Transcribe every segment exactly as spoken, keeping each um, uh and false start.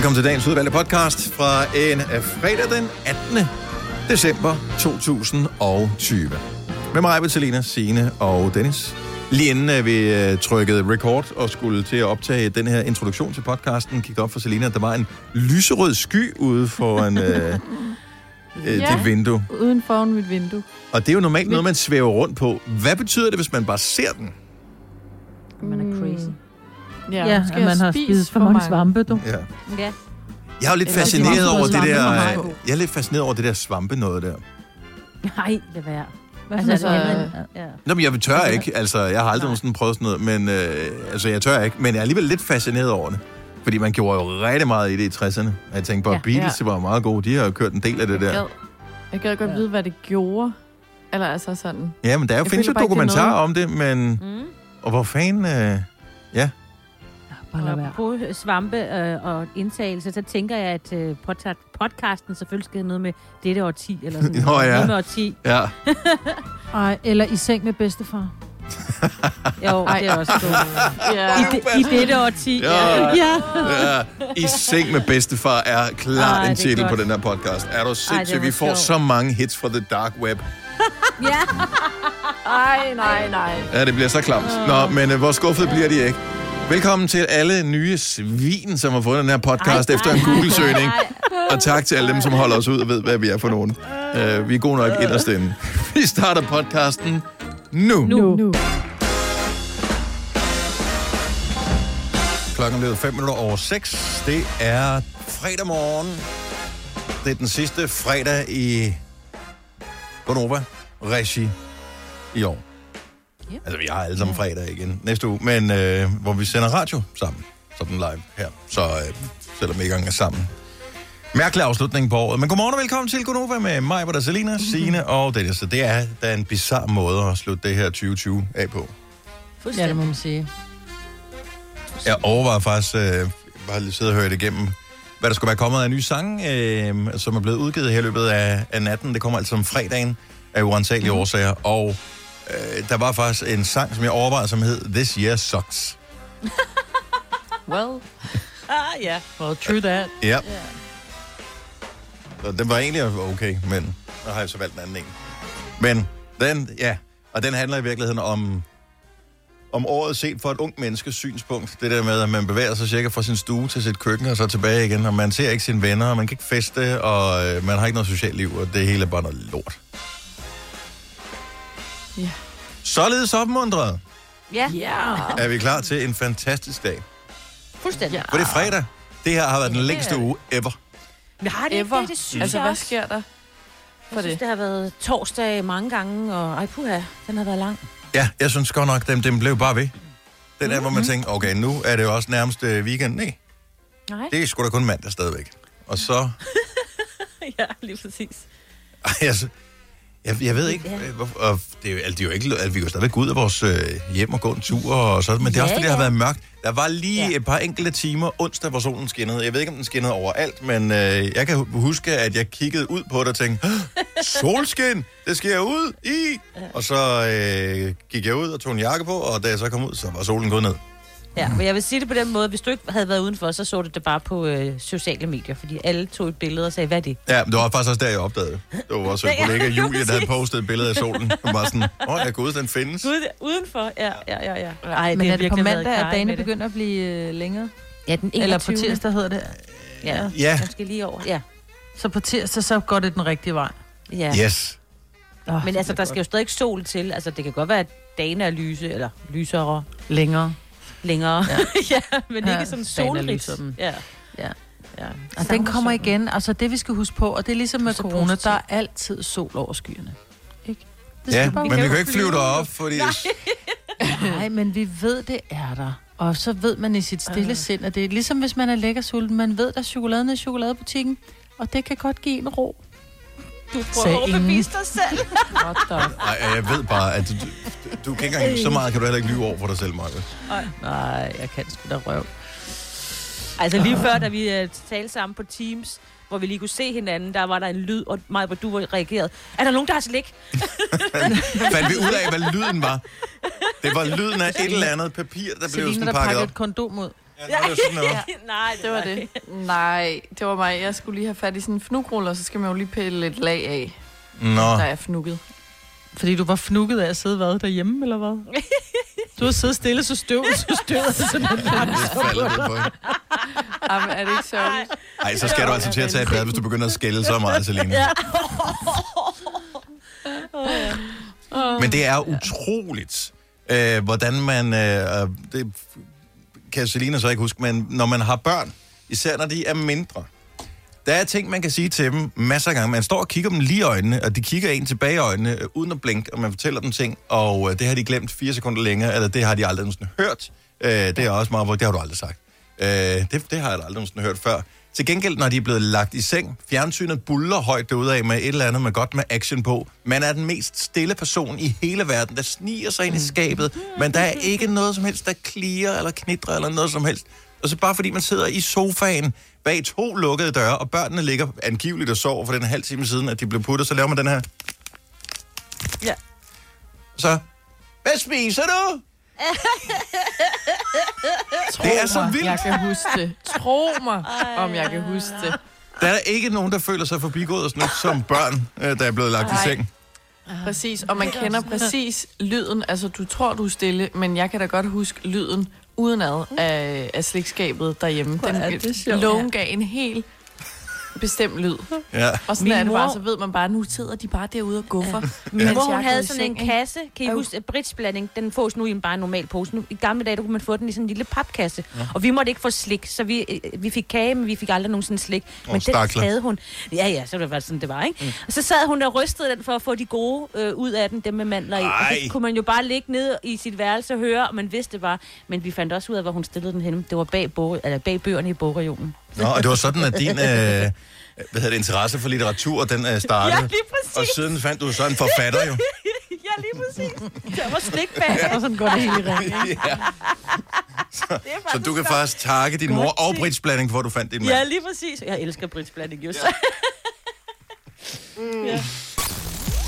Velkommen til dagens udvalgte podcast fra en fredag den attende december to tusind og tyve. Med mig, Selina, Signe og Dennis. Lige inden vi trykkede record og skulle til at optage den her introduktion til podcasten, kiggede op for Selina, at der var en lyserød sky ude foran øh, øh, ja, dit vindue. Uden foran mit vindue. Og det er jo normalt noget, man svæver rundt på. Hvad betyder det, hvis man bare ser den? Man er crazy. Ja, ja, at man har spist for mange svampe, du. Ja. Okay. Jeg er jo lidt fascineret over det der... Jeg er lidt fascineret over det der svampe noget der. Nej, det var jeg. Altså, altså, øh, ja. Nå, men jeg tør ikke. Altså, jeg har aldrig nogensinde prøvet sådan noget, men... Øh, altså, jeg tør ikke, men jeg er alligevel lidt fascineret over det. Fordi man gjorde jo rigtig meget i det i tresserne. Jeg tænkte på, at ja, Beatles, ja, var meget gode. De har jo kørt en del af det der. Jeg gad, jeg gad godt vide, hvad det gjorde. Eller altså sådan... Ja, men der er jo, findes jo dokumentarer om det, men... Mm. Og hvor fanden... Øh, ja... på svampe øh, og indtagelse, så tænker jeg, at øh, podcasten selvfølgelig skal have noget med dette årti, eller sådan noget, ja, noget med årti. Ja. Ej, eller i seng med bedstefar. Jo, ej, det er også godt. Ja. I, de, I dette årti. Ja. Ja. Ja. I seng med bedstefar er klart en titel på den her podcast. Er du sindssygt? Vi får sjov, så mange hits fra The Dark Web. Ja. Ej, nej, nej. Ja, det bliver så klamt. Nå, men øh, hvor skuffet bliver de ikke? Velkommen til alle nye svin, som har fået den her podcast ej, efter en Google-søgning. Og tak til alle dem, som holder os ud og ved, hvad vi er for nogen. Uh, vi er gode nok inderst inde. Vi starter podcasten nu. nu. nu. Klokken blev fem minutter over seks. Det er fredag morgen. Det er den sidste fredag i Bonova Regi i år. Yep. Altså, vi har alle sammen fredag igen næste uge, men øh, hvor vi sender radio sammen, sådan live her, så øh, selvom vi ikke engang er sammen. Mærkelig afslutning på året, men godmorgen og velkommen til Godnova med mig, hvor der er Selina, Signe og Dennis. Så det er da en bizarre måde at slutte det her tyve tyve af på. Ja, det må man sige. Jeg overvejer faktisk, øh, bare lige sidde og høre det igennem, hvad der skulle være kommet af en ny sang, øh, som er blevet udgivet her i løbet af, af natten. Det kommer altså om fredagen af uansagelige mm-hmm. årsager, og... Der var faktisk en sang, som jeg overvejede, som hed This Year Sucks. Well, ah, yeah. Well, true that. Ja. Yeah. Yeah. Den var egentlig okay, men nu har jeg så valgt en anden en. Men den, ja, og den handler i virkeligheden om, om året set fra et ungt menneskes synspunkt. Det der med, at man bevæger sig cirka fra sin stue til sit køkken, og så tilbage igen, og man ser ikke sine venner, og man kan ikke feste, og man har ikke noget socialt liv, og det hele er bare noget lort. Yeah. Således opmuntret. Ja. Yeah. Er vi klar til en fantastisk dag? Fuldstændig. Yeah. For det er fredag. Det her har været den længste uge ever. Men har det ever. Ikke det, det synes altså, hvad sker der for jeg synes, det? Det har været torsdag mange gange, og ej puha, den har været lang. Ja, jeg synes godt nok, den, den blev bare ved. Den der, mm-hmm. hvor man tænker, okay, nu er det jo også nærmest weekend. Nej. Nej. Det er sgu da kun mandag stadigvæk. Og så... ja, lige præcis. Ej, altså... Jeg, jeg ved ikke, ja. hvorfor, det er, det er jo ikke, at vi går stadigvæk ud af vores øh, hjem og gå en tur, og så, men det er ja, også fordi, ja. det har været mørkt. Der var lige ja. et par enkelte timer onsdag, hvor solen skinnede. Jeg ved ikke, om den skinnede overalt, men øh, jeg kan huske, at jeg kiggede ud på det og tænkte, solskin, det skal jeg ud i! Ja. Og så øh, gik jeg ud og tog en jakke på, og da jeg så kom ud, så var solen gået ned. Ja, men jeg vil sige det på den måde, hvis du ikke havde været udenfor, så så du det bare på øh, sociale medier, fordi alle tog et billede og sagde, hvad er det? Ja, men det var faktisk også der, jeg opdagede. Det var vores kollega Julie, der havde postet et billede af solen. Hun var sådan, åh, jeg kan den findes. Udenfor, ja, ja, ja. ja. Ej, men er det på mandag, at dagene begynder at blive øh, længere? Ja, den enogtyvende Eller på tirsdag hedder det? Ja, ja. Jeg skal lige over. Ja. Så på tirsdag, så går det den rigtige vej? Ja. Yes. Oh, men altså, der skal jo stadig ikke sol til. Altså, det kan godt være, at dagene er lyse, eller lysere. Længere. Længere. Ja, ja men ja. ikke sådan solrigt. Ja. Ja. Ja. Og den kommer igen. Altså det, vi skal huske på, og det er ligesom med corona, der er altid sol over skyerne. Ikke? Det ja, men vi kan jo ikke flyve derop, fordi... Nej. Nej, men vi ved, det er der. Og så ved man i sit stille sind, at det er ligesom, hvis man er lækker sulten. Man ved, der er chokoladen i chokoladebutikken, og det kan godt give en ro. Du prøver at overbevise dig selv. Nej, jeg ved bare, at du, du, du kan ikke engang, så meget kan du heller ikke lyve over for dig selv, Michael. Nej, jeg kan sgu da røv. Altså lige før, da vi uh, talte sammen på Teams, hvor vi lige kunne se hinanden, der var der en lyd, og mig, hvor du reagerede. Er der nogen, der har slik? Fandt vi ud af, hvad lyden var? Det var lyden af et eller andet papir, der blev sådan pakket op. Selina, der pakkede et kondom ud. Ja, det sådan nej, det var det. Nej, det var mig. Jeg skulle lige have fat i sådan en fnugrulle, og så skal man jo lige pille et lag af. Nå. Der er fnugget. Fordi du var fnugget af at sidde hvad, derhjemme, eller hvad? Du har siddet stille, så støvet, så støvet, så det falder det på. Jamen, er det ikke sjovt? Nej, så skal du altså til at tage et bad, hvis du begynder at skælde så meget, Selina. Ja. Men det er utroligt, øh, hvordan man... Øh, det kan Selina så ikke huske, men når man har børn, især når de er mindre, der er ting, man kan sige til dem masser af gange. Man står og kigger dem lige i øjnene, og de kigger en tilbage i øjnene, øh, uden at blinke, og man fortæller dem ting, og øh, det har de glemt fire sekunder længere, eller det har de aldrig nogensinde hørt. Øh, det er også meget, det har du aldrig sagt. Øh, det, det har jeg aldrig nogensinde hørt før. Til gengæld, når de er blevet lagt i seng, fjernsynet buller højt derudaf med et eller andet, med godt med action på. Man er den mest stille person i hele verden, der sniger sig ind i skabet, men der er ikke noget som helst, der klirer eller knitrer eller noget som helst. Og så bare fordi man sidder i sofaen bag to lukkede døre, og børnene ligger angiveligt og sover for den halv time siden, at de blev puttet, så laver man den her. Ja. Så, hvad spiser du? Det er så vildt. Jeg kan huske det. Tro mig, om jeg kan huske det. Der er ikke nogen, der føler sig forbigået og sådan noget, som børn, der er blevet lagt Nej. i seng. Præcis, og man kender præcis lyden. Altså, du tror, du er stille, men jeg kan da godt huske lyden udenad af, af slikskabet derhjemme. Den lågen gav en hel bestemt lyd. Ja. Og sådan min er det mor... bare, så ved man bare, nu sidder de bare derude og guffer. Ja. Min mor, hun havde sådan en kasse. Kan I oh. huske, at bridgeblanding, den fås nu i en bare normal pose. Nu, i gamle dage, der kunne man få den i sådan en lille papkasse. Ja. Og vi måtte ikke få slik, så vi, vi fik kage, men vi fik aldrig nogensinde slik. Og men stakler. Den havde hun. Ja, ja, så det var sådan, det var, ikke? Mm. Og så sad hun og rystede den for at få de gode øh, ud af den, dem med mandler i. Og det kunne man jo bare ligge ned i sit værelse og høre, og man vidste det var. Men vi fandt også ud af, hvor hun stillede den henne. Det var bag, bog, eller bag bøgerne i bogregionen. Nå, og det var sådan, at din øh, hvad hedder det, interesse for litteratur, den øh, startede. Ja, lige præcis. Og siden fandt du så en forfatter jo. Ja, lige præcis. Der var slikbag, og sådan går det hele ring. Ja. Så, så du kan faktisk takke din mor og bridgeblanding, hvor du fandt din mand. Ja, lige præcis. Jeg elsker bridgeblanding, just. Ja. mm. ja.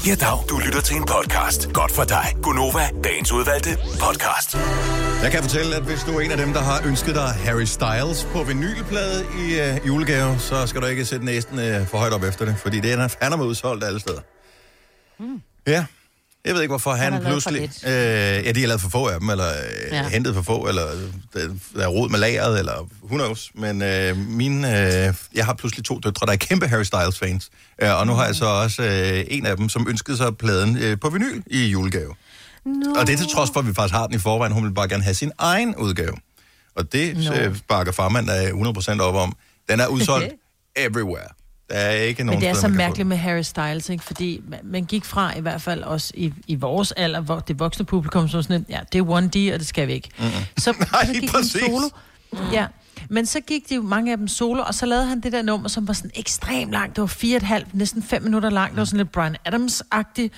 Ja, dag. Du lytter til en podcast. Godt for dig. Gunova, dagens udvalgte podcast. Jeg kan fortælle, at hvis du er en af dem, der har ønsket dig Harry Styles på vinylplade i øh, julegave, så skal du ikke sætte næsten øh, for højt op efter det, fordi det er han er med udsolgt alle steder. Mm. Ja, jeg ved ikke, hvorfor han, han pludselig... Øh, ja, de er lavet for få af dem, eller øh, ja. hentet for få, eller der, der er rod med lageret, eller who knows. Men øh, mine, øh, jeg har pludselig to døtre, der er kæmpe Harry Styles-fans, øh, og nu har jeg så også øh, en af dem, som ønskede sig pladen øh, på vinyl i julegave. No. Og det er til trods for, at vi faktisk har den i forvejen. Hun vil bare gerne have sin egen udgave. Og det no. bakker farmand af hundrede procent op om. Den er udsolgt everywhere. Der er ikke nogen. Men det er så mærkeligt med Harry Styles, ikke? Fordi man gik fra, i hvert fald også i, i vores alder, hvor det voksne publikum, som sådan et, ja, det er et D, og det skal vi ikke. Mm-hmm. Så, Nej, så gik præcis. solo. Mm. Ja. Men så gik de jo mange af dem solo, og så lavede han det der nummer, som var sådan ekstremt langt. Det var fire og et halvt, næsten fem minutter langt. Det var sådan lidt Bryan Adams-agtigt.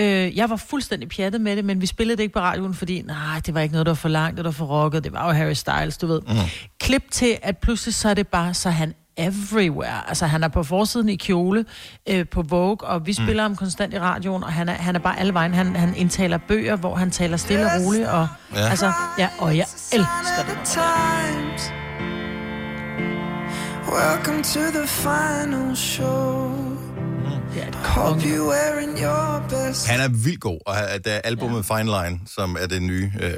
Øh, jeg var fuldstændig pjattet med det, men vi spillede det ikke på radioen, fordi nej, det var ikke noget, der var for langt, det var for rocket. Det var jo Harry Styles, du ved. Mm. Klip til, at pludselig så er det bare, så han everywhere. Altså, han er på forsiden i kjole øh, på Vogue, og vi spiller mm. ham konstant i radioen, og han er, han er bare alle vejen. Han, han indtaler bøger, hvor han taler stille og roligt, og, ja. Altså, ja, og jeg elsker det. Welcome to the final show. Hope you wearing your best. Han er vildt god, og der er albumet ja. Fine Line, som er det nye, øh,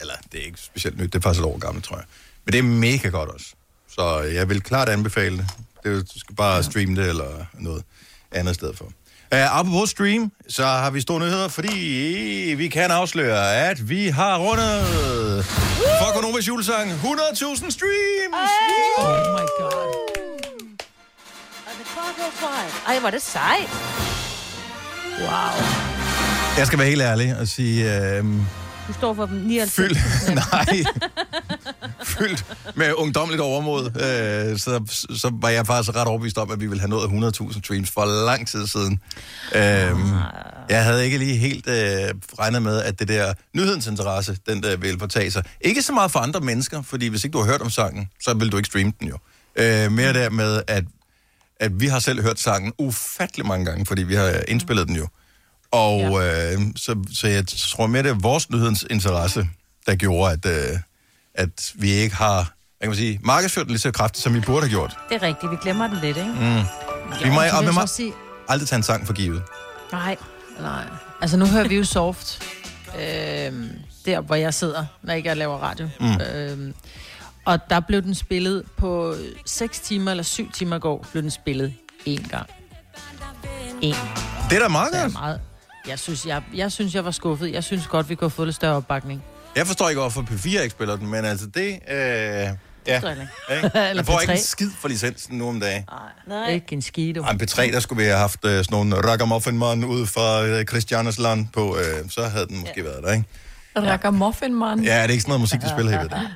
eller det er ikke specielt nyt, det er faktisk et år gammelt, tror jeg. Men det er mega godt også. Så jeg vil klart anbefale det. det du skal bare ja. streame det, eller noget andet sted for. Uh, apropos stream, så har vi store nyheder, fordi vi kan afsløre, at vi har rundet for Konomas julesang hundrede tusind streams! Hey! Oh my god. Ej, hvor er det sejt. Wow. Jeg skal være helt ærlig og sige... Øh, du står for nioghalvfems. Fyld, nej. Fyldt med ungdomligt overmod. Øh, så, så var jeg faktisk ret overbevist om, at vi ville have nået hundrede tusind streams for lang tid siden. Øh, jeg havde ikke lige helt øh, regnet med, at det der nyhedsinteresse, den der ville fortage sig. Ikke så meget for andre mennesker, fordi hvis ikke du har hørt om sangen, så ville du ikke streame den jo. Øh, mere der med, at at vi har selv hørt sangen ufattelig mange gange, fordi vi har indspillet den jo. Og ja. øh, så, så jeg tror mere, det er vores nyhedens interesse, der gjorde, at, øh, at vi ikke har jeg kan sige, markedsført lige så kraftigt, som vi burde have gjort. Det er rigtigt, vi glemmer den lidt, ikke? Mm. Jo, vi må og man må sige... aldrig tage en sang for givet. Nej, nej. Altså nu hører vi jo soft, øh, der hvor jeg sidder, når ikke jeg laver radio. Mm. Øh, og der blev den spillet på seks timer eller syv timer i går, blev den spillet én gang. Én. Det er da meget godt. Meget... Jeg synes, jeg, jeg synes, jeg var skuffet. Jeg synes godt, vi kunne have fået lidt større opbakning. Jeg forstår ikke, hvorfor P fire ikke spiller den, men altså det... Øh, ja. Man får ikke en skid for licensen nu om dagen. Nej, nej. Ikke en skid. Ej, P tre, der skulle vi have haft øh, sådan nogle ragamuffin-man ude fra øh, Christianas land på, øh, så havde den måske ja. været der, ikke? Ragamuffin-man? Ja, det er ikke sådan noget musik, de spiller her ved det.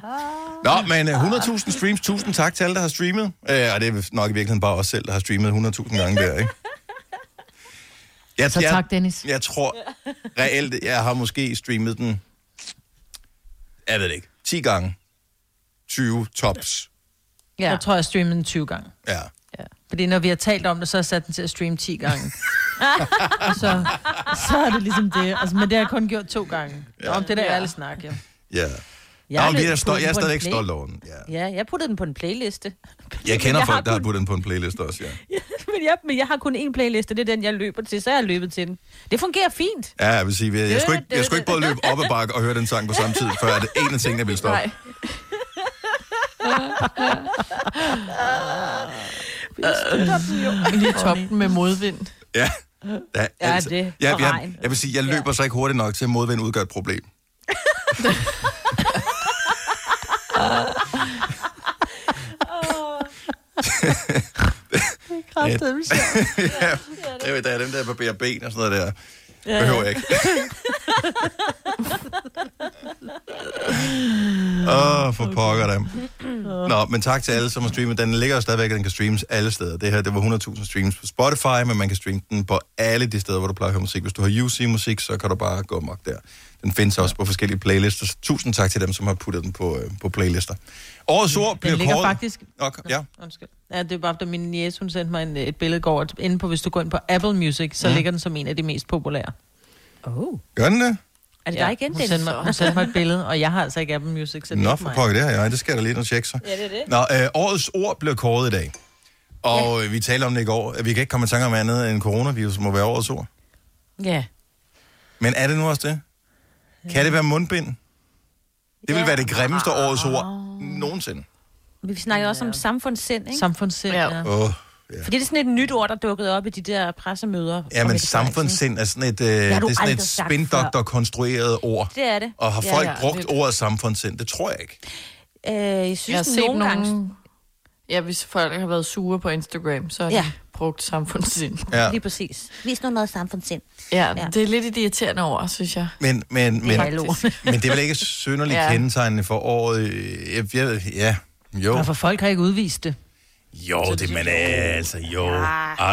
Nå, men hundrede tusind streams, tusind tak til alle, der har streamet. Øh, og det er nok i virkeligheden bare os selv, der har streamet hundrede tusind gange der, ikke? Jeg, så tak, Dennis. Jeg, jeg tror reelt, jeg har måske streamet den... Jeg ved det ikke. ti gange. tyve tops. Ja. Jeg tror, jeg streamede den tyve gange. Ja. Ja. Fordi når vi har talt om det, så har jeg sat den til at streame ti gange. Og så, så er det ligesom det. Altså, men det har jeg kun gjort to gange. Ja. Om det der er alle snak, ja. Ja. Jeg, Nå, jeg, stå, jeg er stadig ikke stolt over den. Ja. Ja, jeg puttede den på en playliste. Jeg kender jeg folk, der kun... har puttet den på en playliste også, ja. Ja, men, jeg, men jeg har kun én playliste, det er den, jeg løber til, så jeg løbet til den. Det fungerer fint. Ja, jeg vil sige, jeg, jeg skulle ikke, jeg skulle ikke både løbe op ad bakke og høre den sang på samme tid, før det ene af tingene ville stoppe. Nej. Lige toppen med modvind. Ja, ja, altså, ja det. Jeg, jeg, jeg vil sige, jeg løber så ikke hurtigt nok til, at modvind udgør et problem. Det er kraftedeme sjovt. Ja, det er dem der barberer ben og sådan noget der. Behøver jeg ikke. Åh, oh, for pokker dem. Nå, men tak til alle, som har streamet. Den ligger jo stadigvæk, den kan streames alle steder. Det her, det var hundrede tusind streams på Spotify, men man kan streame den på alle de steder, hvor du plejer at høre musik. Hvis du har U C-musik, så kan du bare gå mok der. Den findes også på forskellige playlister. Tusind tak til dem, som har puttet den på, øh, på playlister. Årets ord bliver kåret... faktisk... Okay, ja. Undskyld. Ja, det er bare, efter min niece, hun sendte mig en, et billede går inde på, hvis du går ind på Apple Music, så mm. ligger den som en af de mest populære. Oh. Gør den det? Er det ja, dig igen, hun sendte, mig, hun sendte mig et billede, og jeg har altså ikke Apple Music. Så nå, for pokker det her. Ja, det skal der lige noget tjek, så. Ja, det er det. Nå, øh, årets ord blev kåret i dag. Og ja. vi taler om det i går. Vi kan ikke komme i tanke om andet end coronavirus, må være årets ord. Ja. Men er det nu også det? Kan det være mundbind? Det vil ja. være det grimmeste årets ord nogensinde. Vi snakkede også ja. om samfundssind, ikke? Samfundssind, ja. ja. Oh, ja. Fordi det er sådan et nyt ord, der dukkede op i de der pressemøder. Ja, men samfundssind er sådan et, øh, det er sådan et spindoktor-konstrueret ord. Det er det. Og har folk ja, ja. brugt ordet samfundssind? Det tror jeg ikke. Øh, jeg synes, jeg har set nogle gange... Ja, hvis folk har været sure på Instagram, så har ja. de brugt samfundssind. Ja. Lige præcis. Vis nu noget samfundssind. Ja, ja, det er lidt et irriterende ord, synes jeg. Men, men, men, det, er men det er vel ikke synderligt ja. kendetegnende for året? Jeg, jeg, ja, jo. Ja, for folk har ikke udvist det. Jo, så det man er altså, jo. I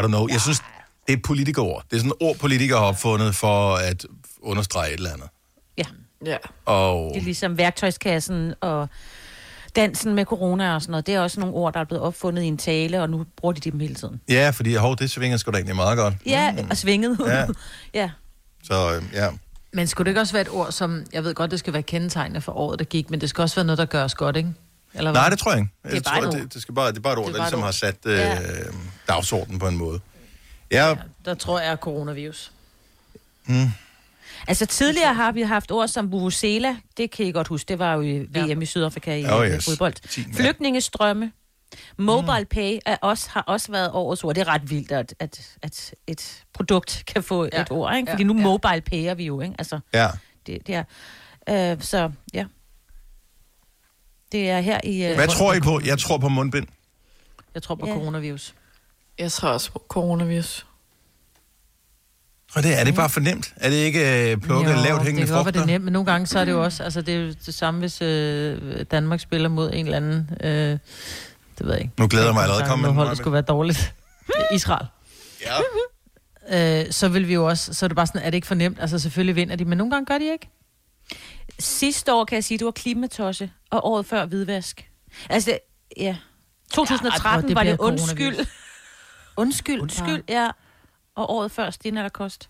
don't know. Jeg synes, det er et politikerord. Det er sådan et ord, politikere har opfundet for at understrege et eller andet. Ja. Ja. Og... Det er ligesom værktøjskassen og... Dansen med corona og sådan noget, det er også nogle ord, der er blevet opfundet i en tale, og nu bruger de dem hele tiden. Ja, fordi hov, det svinger sgu da egentlig meget godt. Ja, mm. og svinget. Ja. ja. Så, ja. Men skulle det ikke også være et ord, som, jeg ved godt, det skal være kendetegnende for året, der gik, men det skal også være noget, der gør os godt, ikke? Eller hvad? Nej, det tror jeg ikke. Det er, jeg bare, tror, det, det skal bare, det er bare et ord, der ligesom har sat øh, ja. dagsordenen på en måde. Ja. ja, der tror jeg er coronavirus. Mm. Altså tidligere har vi haft ord som vuvuzela, det kan I godt huske, det var jo i V M i Sydafrika i oh, yes. fodbold. Flygtningestrømme, mobile pay af os har også været årets ord. Det er ret vildt, at, at, at et produkt kan få ja. et ord, ikke? Fordi ja. nu mobile payer vi jo, ikke? Altså, ja. det, det er, øh, så ja, det er her i... Øh, Hvad tror I på? Jeg tror på mundbind. Jeg tror på ja. coronavirus. Jeg tror også på coronavirus. Og det er det bare for nemt? Er det ikke øh, plukket jo, lavt hængende frugter? Det kan godt være det nemt, men nogle gange så er det jo også, altså det er det samme, hvis øh, Danmark spiller mod en eller anden, øh, det ved jeg ikke. Nu glæder jeg mig allerede at komme med. Hold, det skulle være dårligt. Israel. Ja. Øh, så vil vi jo også, så er det bare sådan, er det ikke for nemt? Altså selvfølgelig vinder de, men nogle gange gør de ikke. Sidste år kan jeg sige, du var klimatosse, og året før hvidvask. Altså, det, ja. tyve tretten ja, det var det undskyld. Undskyld, undskyld, ja. Og året før, Stina der kost.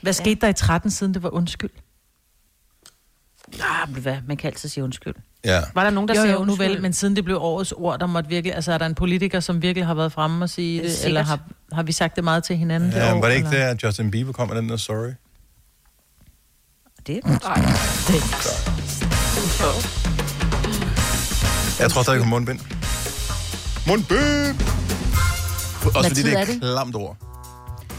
Hvad ja. skete der i tretten, siden det var undskyld? ah, hvad? Man kan altid sige undskyld. Ja. Var der nogen, der jo, sagde jo, undskyld? Nu vel, men siden det blev årets ord, der måtte virkelig... Altså, er der en politiker, som virkelig har været fremme og sige det? det eller har, har vi sagt det meget til hinanden? Ja, det år, var det ikke eller? Det, at Justin Bieber kom med den der sorry? Det er det. Ej, det er... Jeg tror stadig på mundbind. Mundbind! Også fordi det er et klamt ord.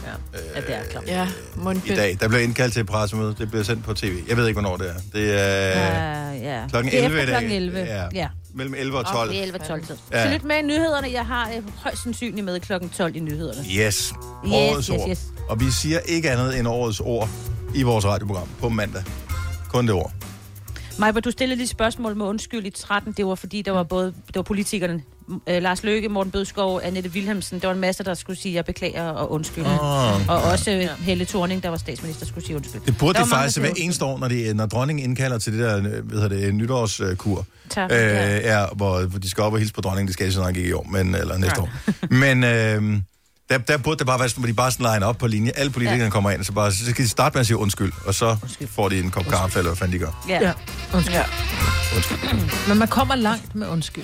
Ja, øh, ja det er klamt. Ja, mundbind. I dag. Der blev indkaldt til et pressemøde. Det bliver sendt på tv. Jeg ved ikke, hvornår det er. Det er uh, yeah. klokken det er elleve i dag. Klokken elleve. Ja. Ja. Mellem elleve og tolv. Det er elleve og tolv. Ja. Så lyt med i nyhederne. Jeg har øh, højst sandsynligt med klokken tolv i nyhederne. Yes. Årets yes, ord. Yes, yes. Og vi siger ikke andet end årets ord i vores radioprogram på mandag. Kun det ord. Majber, du stillede lige spørgsmål med undskyld i tretten. Det var fordi, der var både det var politikerne, øh, Lars Løkke, Morten Bødskov, Annette Wilhelmsen. Der var en masse, der skulle sige, jeg beklager og undskyld. Oh, og også øh, Helle Thorning, der var statsminister, skulle sige undskyld. Det burde det faktisk hver eneste år, når, de, når dronningen indkalder til det der ved det, nytårskur. Tak. Øh, ja, hvor de skal op og hilse på dronningen. Det skal de sådan nok ikke i år, men, eller næste ja. år. Men øh, der, der burde det bare være sådan, hvor de bare sådan line op på linje. Alle politikerne ja. kommer ind, og så, bare, så skal de starte med at sige undskyld, og så undskyld. får de en kop kaffe, eller hvad fanden de gør. Ja. ja. Undskyld. Ja. Undskyld. Men man kommer langt med undskyld.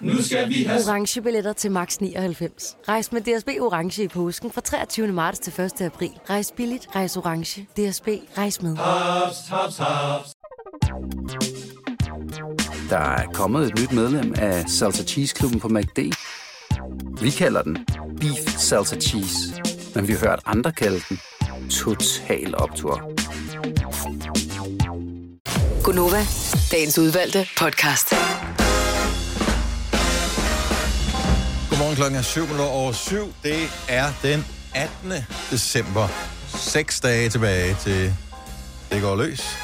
Nu skal vi have orange billetter til max nioghalvfems. Rejs med D S B Orange i påsken fra treogtyvende marts til første april. Rejs billigt, rejs orange. D S B, rejs med. Haps, haps, haps. Der er kommet et nyt medlem af Salsa Cheese Klubben på McD. Vi kalder den Beef Salsa Cheese, men vi har hørt andre kalde den Total Optur. Gunova, dagens udvalgte podcast. Godmorgen, klokken er syv over syv. Det er den attende december. Seks dage tilbage til det går løs.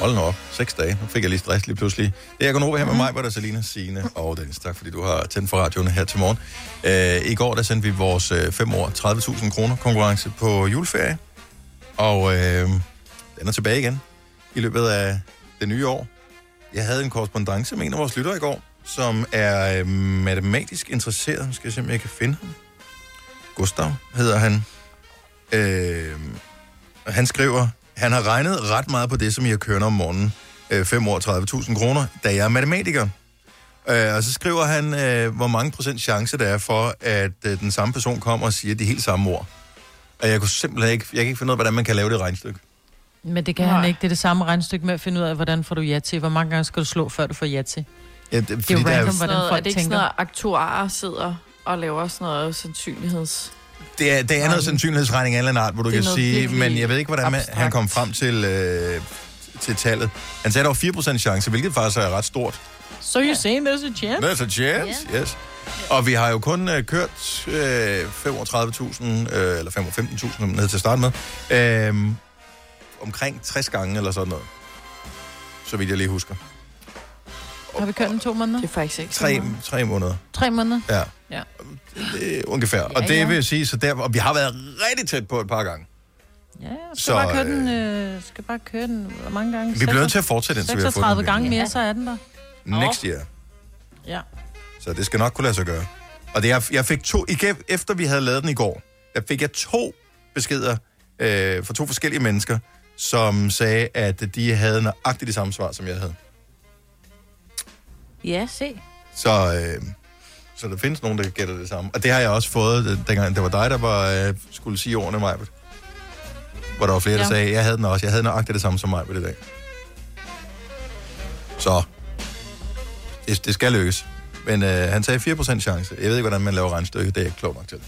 Hold nu op. Seks dage. Nu fik jeg lige stress lige pludselig. Det er Gunova her med mig, hvor der er Selina, Signe og Dennis. Tak fordi du har tændt for radioen her til morgen. Øh, I går der sendte vi vores øh, fem år tredive tusind kroner konkurrence på juleferie. Og øh, den er tilbage igen i løbet af det nye år. Jeg havde en korrespondance med en af vores lyttere i går, som er øh, matematisk interesseret. Nu skal jeg se, om jeg kan finde ham. Gustav hedder han. Øh, han skriver... Han har regnet ret meget på det, som I har kørt om morgenen. Øh, fem år tredive tusind kroner, da jeg er matematiker. Øh, og så skriver han, øh, hvor mange procent chance der er for, at øh, den samme person kommer og siger de helt samme ord. Og jeg kunne simpelthen ikke, jeg kan ikke finde ud af, hvordan man kan lave det regnestykke. Men det kan Nej. han ikke. Det er det samme regnestykke med at finde ud af, hvordan får du ja til. Hvor mange gange skal du slå, før du får ja til? Ja, det, det er jo random, hvordan folk tænker. Er det ikke sådan noget, aktuarer sidder og laver sådan noget sandsynligheds... Det er, det er noget sandsynlighedsregning af en eller anden art, hvor du kan sige, men jeg ved ikke, hvordan man, han kom frem til, øh, til tallet. Han sagde, der var fire procent chance, hvilket faktisk er ret stort. So you're saying there's a chance? There's a chance, yeah. Yes. Og vi har jo kun øh, kørt øh, femogtredive tusind, øh, eller femogfemten tusind, som ned til at starte med, øh, omkring tres gange eller sådan noget, så vidt jeg lige husker. Har vi kørt den to måneder? Det er faktisk ikke. Tre, tre måneder. Tre måneder? Ja. ja. Det, ungefær. Ja, og det ja. vil jeg sige, så der, og vi har været rigtig tæt på et par gange. Ja, skal så, bare køre den, øh, skal bare køre den mange gange. Vi bliver nødt til at fortsætte den, så vi har fået den. tredive gange mere, ja. Så er den der. Next year. Ja. Så det skal nok kunne lade sig gøre. Og det, jeg, jeg fik to, igen, efter vi havde lavet den i går, der fik jeg to beskeder øh, fra to forskellige mennesker, som sagde, at de havde nøjagtigt det samme svar, som jeg havde. Ja, se. Så, øh, så der findes nogen, der gætter det samme. Og det har jeg også fået, dengang det var dig, der var, øh, skulle sige ordene mig. Hvor der var flere, ja. der sagde, jeg havde den også. Jeg havde nøjagtigt det samme som mig på det dag. Så det, det skal lykkes. Men øh, han sagde fire procent chance. Jeg ved ikke, hvordan man laver regnstykket. Det er jeg ikke klog nok til.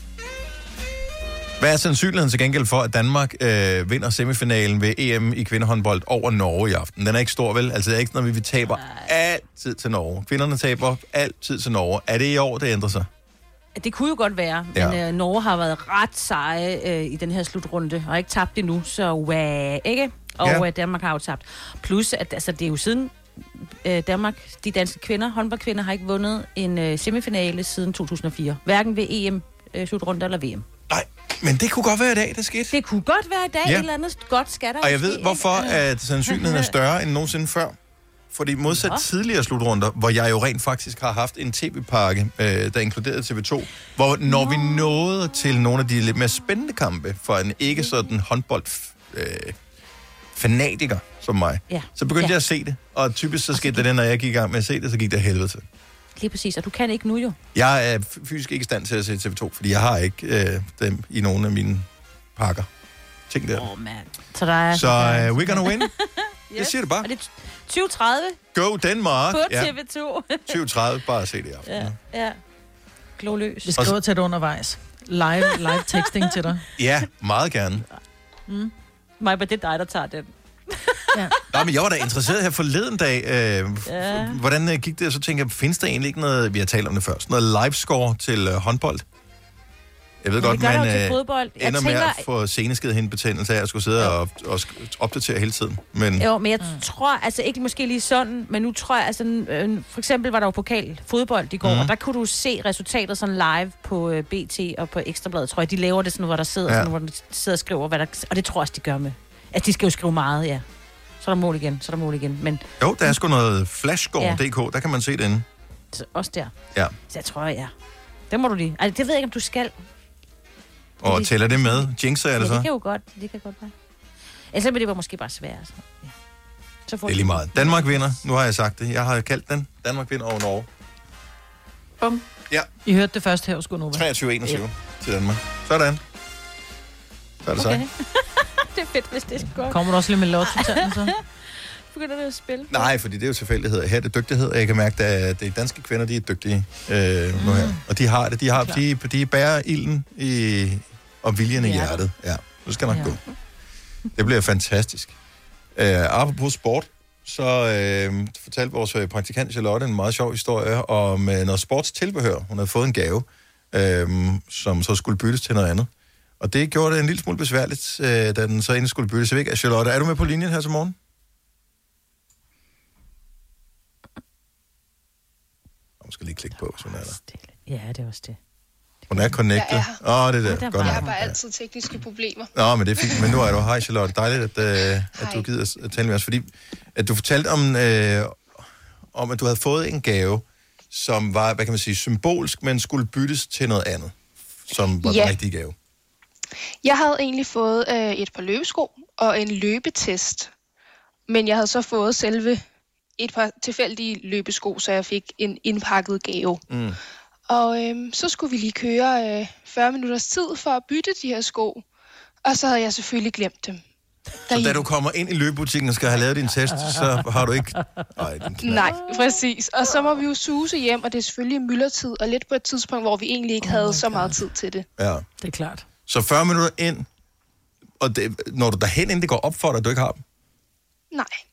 Hvad er sandsynligheden til gengæld for, at Danmark øh, vinder semifinalen ved E M i kvindehåndbold over Norge i aften? Den er ikke stor, vel? Altså, det er ikke, når vi, vi taber altid til Norge. Kvinderne taber altid til Norge. Er det i år, det ændrer sig? Det kunne jo godt være, men ja. øh, Norge har været ret seje øh, i den her slutrunde, og ikke tabt endnu, så wow, ikke? Og ja. øh, Danmark har jo tabt. Plus, at altså, det er jo siden øh, Danmark, de danske kvinder, håndboldkvinder, har ikke vundet en øh, semifinale siden to tusind og fire. Hverken ved E M-slutrunde øh, eller V M. Nej, men det kunne godt være i dag, det skete. Det kunne godt være i dag, ja. Et eller andet godt skatter. Og jeg ved, hvorfor at sandsynligheden er større end nogensinde før. Fordi modsat ja. tidligere slutrunder, hvor jeg jo rent faktisk har haft en tv-pakke, øh, der inkluderede T V to, hvor når no. vi nåede til nogle af de lidt mere spændende kampe for en ikke sådan håndboldfanatiker øh, som mig, ja. så begyndte ja. jeg at se det. Og typisk så skete det, det, når jeg gik i gang med at se det, så gik det helvede til. Lige præcis, og du kan ikke nu jo. Jeg er fysisk ikke i stand til at se T V to, fordi jeg har ikke øh, dem i nogle af mine pakker. Ting der. Åh, oh, mand. Så, der er... så uh, we're gonna win. Yes. Jeg siger det bare. Og det tyve tredive. Go Denmark. På T V to. tyve tredive, bare se det i aften. Ja, ja. Gloløs. Vi skriver til dig undervejs. Live, live texting til dig. Ja, meget gerne. Mm. Maja, det er dig, der tager den. Ja. Nå, men jeg var da interesseret her forleden dag. Øh, ja. Hvordan gik det? Og så tænkte jeg, findes der egentlig ikke noget, vi har talt om det først, noget live score til øh, håndbold? Jeg ved ja, godt, man øh, ender tænker... med at få senesked-hindbetændelse af at skulle sidde ja. og, og opdatere hele tiden. Men... Jo, men jeg mm. tror, altså ikke måske lige sådan, men nu tror jeg, altså øh, for eksempel var der jo pokal fodbold i går, mm. og der kunne du se resultatet sådan live på øh, B T og på Ekstrabladet, tror jeg. De laver det sådan, hvor der sidder, ja. sådan, hvor de sidder og skriver, hvad der, og det tror jeg også, de gør med. Altså, de skal jo skrive meget, ja. Så er der mål igen, så er der mål igen. Men... Jo, der er sgu noget flashscore punktum d k, ja. der kan man se det inde. Så også der. Ja. Så jeg tror, ja. Det må du lige. Altså, det ved jeg ikke, om du skal. Og det, tæller det med? Jinxer er det så? Ja, det kan jo godt. Det kan godt være. Ellers vil det være måske bare svært. Så. Ja. Så får det er lige meget. Danmark vinder. Nu har jeg sagt det. Jeg har kaldt den. Danmark vinder over Norge. Bum. Ja. I hørte det først her hos Gunova. treogtyve enogtyve ja. til Danmark. Sådan. Så er det okay. sagt. Det er fedt, hvis det skal gå. Kommer du også lidt med lotto-tanden så? Begynder det at spille? Nej, fordi det er jo tilfældighed. Her er det dygtighed, og jeg kan mærke, at de danske kvinder, de er dygtige øh, mm. nu her. Og de har det. De, har, de, de bærer ilden i, og viljen i hjertet. hjertet. Ja, nu skal nok ja. gå. Det bliver fantastisk. Uh, apropos sport, så uh, fortalte vores praktikant Charlotte en meget sjov historie om uh, noget sportstilbehør. Hun havde fået en gave, uh, som så skulle byttes til noget andet. Og det gjorde det en lille smule besværligt, øh, da den så inden skulle byttes væk. Charlotte, er du med på linjen her til morgen? Jeg skal lige klikke på, hvis hun er der. Ja, det er også det. Hun er connected. Åh, oh, det er der. Godt. Jeg har bare altid tekniske problemer. Nå, men det er fint. Men nu er du. Hej, Charlotte. Dejligt, at, øh, at du gider at tale med os. Fordi at du fortalte om, øh, om, at du havde fået en gave, som var, hvad kan man sige, symbolsk, men skulle byttes til noget andet, som var ja. den rigtige gave. Jeg havde egentlig fået øh, et par løbesko og en løbetest, men jeg havde så fået selve et par tilfældige løbesko, så jeg fik en indpakket gave. Mm. Og øh, så skulle vi lige køre øh, fyrre minutters tid for at bytte de her sko, og så havde jeg selvfølgelig glemt dem. Der så da du kommer ind i løbebutikken og skal have lavet din test, så har du ikke... Ej, Nej, præcis. Og så må vi jo suse hjem, og det er selvfølgelig myldretid, og lidt på et tidspunkt, hvor vi egentlig ikke oh havde så meget tid til det. Ja, det er klart. Så fyrre minutter ind, og det, når du derhen, inden det går op for dig, at du ikke har dem? Nej. Det,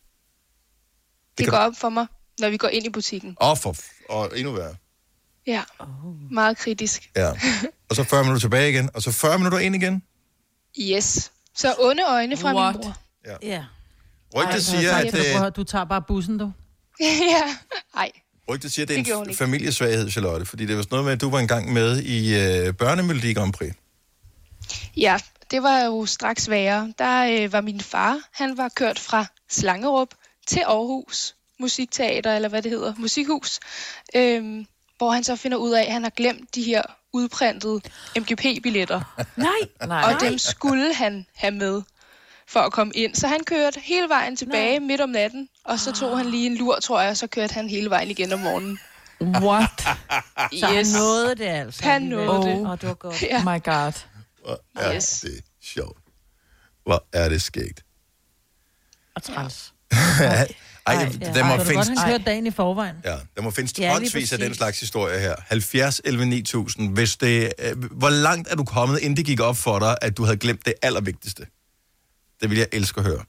det går op for mig, når vi går ind i butikken. Åh, oh, for... Og endnu værre. Ja, oh. meget kritisk. Ja. Og så fyrre minutter tilbage igen, og så fyrre minutter ind igen? Yes. Så onde øjne fra What? min bror. Ja. Yeah. Rygtet siger, at... Det... Du tager bare bussen, du. ja, nej. Rygtet siger, at det er en familiesvaghed, Charlotte, fordi det var sådan noget med, at du var engang med i øh, Børnemelodi Grand Prix. Ja, det var jo straks værre. Der øh, var min far, han var kørt fra Slangerup til Aarhus Musikteater, eller hvad det hedder, Musikhus, øh, hvor han så finder ud af, at han har glemt de her udprintede M G P-billetter. Nej, nej. Og dem skulle han have med for at komme ind. Så han kørte hele vejen tilbage nej. midt om natten, og så tog han lige en lur, tror jeg, og så kørte han hele vejen igen om morgenen. What? Yes. Så han nåede det altså. Han nåede oh, det. Og det var godt. Ja. My God. Hvor er yes. det sjovt. Hvor er det skægt. Og træls. Ej, ej, ja. Der må ej, findes... godt, han dagen i forvejen. Ja, der må findes ja, tonsvis af den slags historie her. halvfjerds elleve ni tusind. Hvis det, øh, hvor langt er du kommet, inden det gik op for dig, at du havde glemt det allervigtigste? Det vil jeg elske at høre.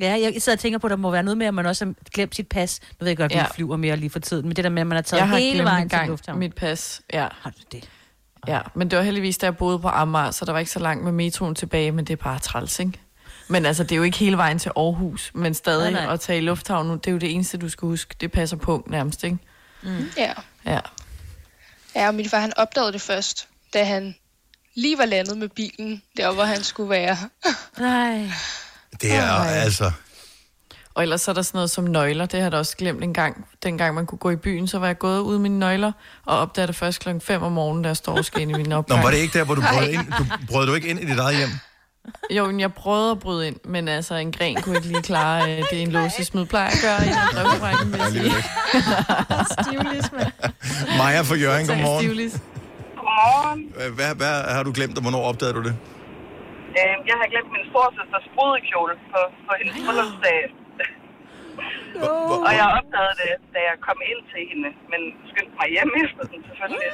Ja, jeg sidder og tænker på, at der må være noget med, at man også har glemt sit pas. Nu ved jeg godt, at man ja. flyver mere lige for tiden, men det der med, at man har taget har hele vejen til lufthavn. Mit pas, ja. Har du det? Ja, men det var heldigvis, da jeg boede på Amager, så der var ikke så langt med metroen tilbage, men det er bare træls, ikke? Men altså, det er jo ikke hele vejen til Aarhus, men stadig nej, nej. At tage i lufthavnen, det er jo det eneste, du skal huske. Det passer på nærmest, ikke? Mm. Ja. Ja. Ja, og min far, han opdagede det først, da han lige var landet med bilen, der hvor han skulle være. Nej. Det er oh, altså... Og ellers så er der sådan noget som nøgler. Det har jeg da også glemt en gang. Dengang man kunne gå i byen, så var jeg gået ud mine nøgler, og opdagede det først klokken fem om morgenen, da jeg står og skal ind i min opgang. Nå, var det ikke der, hvor du brød ind? Du, brød du ikke ind i dit eget hjem? Jo, men jeg prøvede at bryde ind, men altså en gren kunne ikke lige klare. Øh, det er en låsesmed plejer at gøre i en drømmefrækken, vil jeg sige. Stivlis, mand. Maja fra Hjørring, godmorgen. Stivlis. Godmorgen. Hvad, hvad har du glemt, og hvornår opdagede du det? Jeg har glemt min storsøsters brudekjole på, på hendes bryllupsdag. No. Og jeg opdagede det, da jeg kom ind til hende, men skyndte mig hjem efter den selvfølgelig.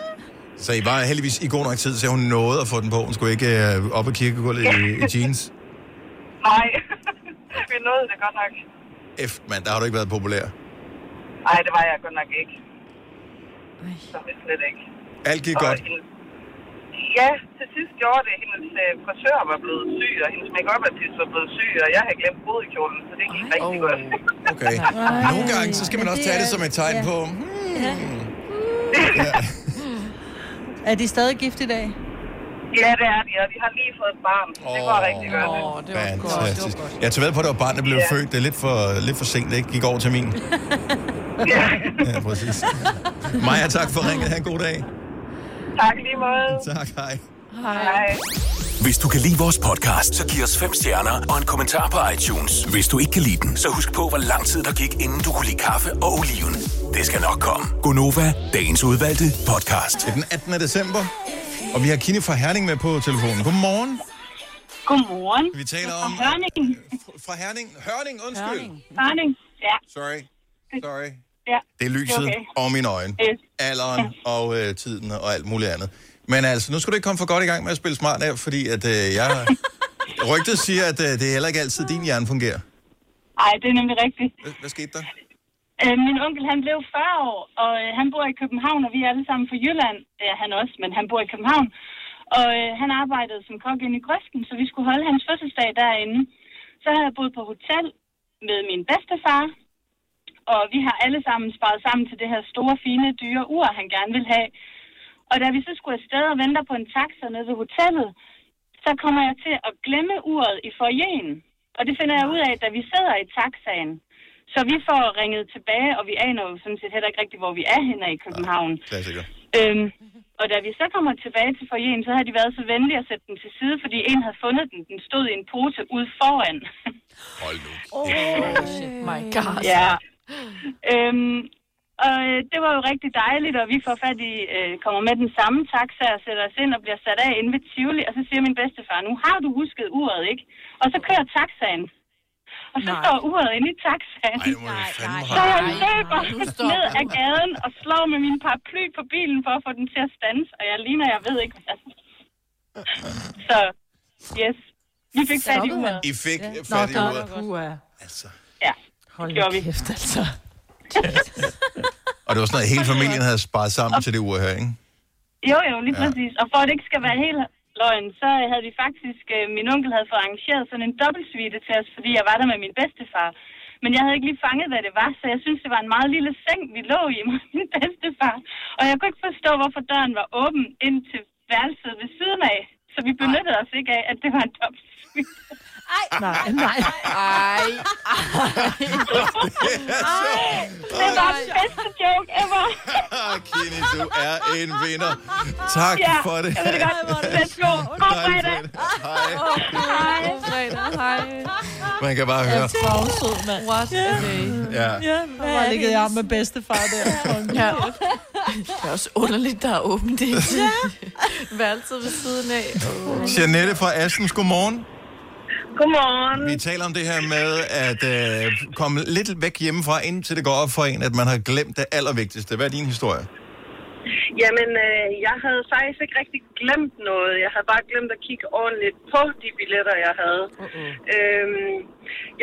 Så I var heldigvis i god nok tid, så hun nåede at få den på. Hun skulle ikke øh, op ad kirkegulvet i, i jeans? Nej, vi nåede det godt nok. F, mand, der har du ikke været populær. Nej, det var jeg godt nok ikke. Så det slet ikke. Alt gik og godt? Hende... Ja, til sidst gjorde det. Hendes øh, frisør var blevet syg, og hendes make-up-artist var blevet syg, og jeg havde glemt brudekjolen, så det gik oh. rigtig godt. Okay. Nogle gange, så skal man også tage det som et tegn ja. på... Hmm. Ja. Ja. Er de stadig gift i dag? Ja, det er de, og de har lige fået et barn. Oh, det går rigtig godt. Åh, oh, det var fantastisk. Godt. Jeg tog ved på, at det var barn, der blev yeah. født. Det er lidt for, lidt for sent, det ikke gik over til min. Ja. Ja, præcis. Maja, tak for ringet. Ha' en god dag. Tak lige måde. Tak, hej. Hej. Hvis du kan lide vores podcast, så giv os fem stjerner og en kommentar på iTunes. Hvis du ikke kan lide den, så husk på, hvor lang tid der gik, inden du kunne lide kaffe og oliven. Det skal nok komme. Gonova, dagens udvalgte podcast. Det er den attende december, og vi har Kine fra Herning med på telefonen. Godmorgen. Godmorgen. Vi taler om... Fra Herning. Fra Herning. Hørning, undskyld. Hørning. Hørning, ja. Sorry. Sorry. Ja. Det er lyset okay. og mine øjne. Yes. Alderen ja. og øh, tiden og alt muligt andet. Men altså, nu skal du ikke komme for godt i gang med at spille smart af, fordi at øh, jeg rygtet siger, at øh, det er heller ikke altid, din hjerne fungerer. Nej, det er nemlig rigtigt. Hvad, hvad skete der? Øh, min onkel, han blev fyrre år, og øh, han bor i København, og vi er alle sammen fra Jylland. Det er han også, men han bor i København. Og øh, han arbejdede som kok inde i Grøften, så vi skulle holde hans fødselsdag derinde. Så havde jeg boet på hotel med min bedstefar, og vi har alle sammen sparet sammen til det her store, fine, dyre ur, han gerne ville have. Og da vi så skulle afsted og venter på en taxa nede ved hotellet, så kommer jeg til at glemme uret i foyeren. Og det finder jeg ud af, da vi sidder i taxaen. Så vi får ringet tilbage, og vi aner jo sådan set heller ikke rigtigt, hvor vi er henne i København. Ja, øhm, og da vi så kommer tilbage til foyeren, så har de været så venlige at sætte den til side, fordi en havde fundet den. Den stod i en pose ude foran. Hold nu. Oh, shit, my God. Ja. Øhm, og det var jo rigtig dejligt, og vi får fat i, øh, kommer med den samme taxa og sætter os ind og bliver sat af inde ved Tivoli, og så siger min bedstefar, nu har du husket uret, ikke? Og så kører taxaen, og så nej. står uret inde i taxaen. Ej, nej, nej, så jeg løber nej, nej, ned ad gaden og slår med min paraply på bilen for at få den til at standse, og jeg ligner, jeg ved ikke hvad. Så, yes, vi fik fat i uret. I fik ja. fat i Nå, uret. Uret. Altså. Ja, det gjorde vi. Kæft, altså. Og det var sådan noget, hele familien havde sparet sammen og til det uge her, ikke? Jo, jo, lige ja. præcis. Og for at det ikke skal være helt løgn, så havde vi faktisk... Øh, min onkel havde fået arrangeret sådan en dobbeltsvite til os, fordi jeg var der med min bedstefar. Men jeg havde ikke lige fanget, hvad det var, så jeg synes det var en meget lille seng, vi lå i med min bedstefar. Og jeg kunne ikke forstå, hvorfor døren var åben ind til værelset ved siden af. Så vi benyttede os ikke af, at det var en dobbeltsvite. Ej, nej, nej. Ej, ej. Det var den bedste joke ever. Kini, du er en vinder. Tak ja, for det. Ja, det er godt. Let's go. God fredag. Hej. Hej. God fredag, hej. Man kan bare høre. Jeg er travsød, mand. What a day. Ja. Ja, hvor ligget jeg med bedstefar der. Ja. Det er også underligt, der er åbent det. Ja. Værelset ved siden af. Jeanette fra Assens, godmorgen. Godmorgen. Vi taler om det her med at øh, komme lidt væk hjemmefra, indtil det går op for en, at man har glemt det allervigtigste. Hvad er din historie? Jamen, øh, jeg havde faktisk ikke rigtig glemt noget. Jeg havde bare glemt at kigge ordentligt på de billetter, jeg havde. Uh-uh. Øhm,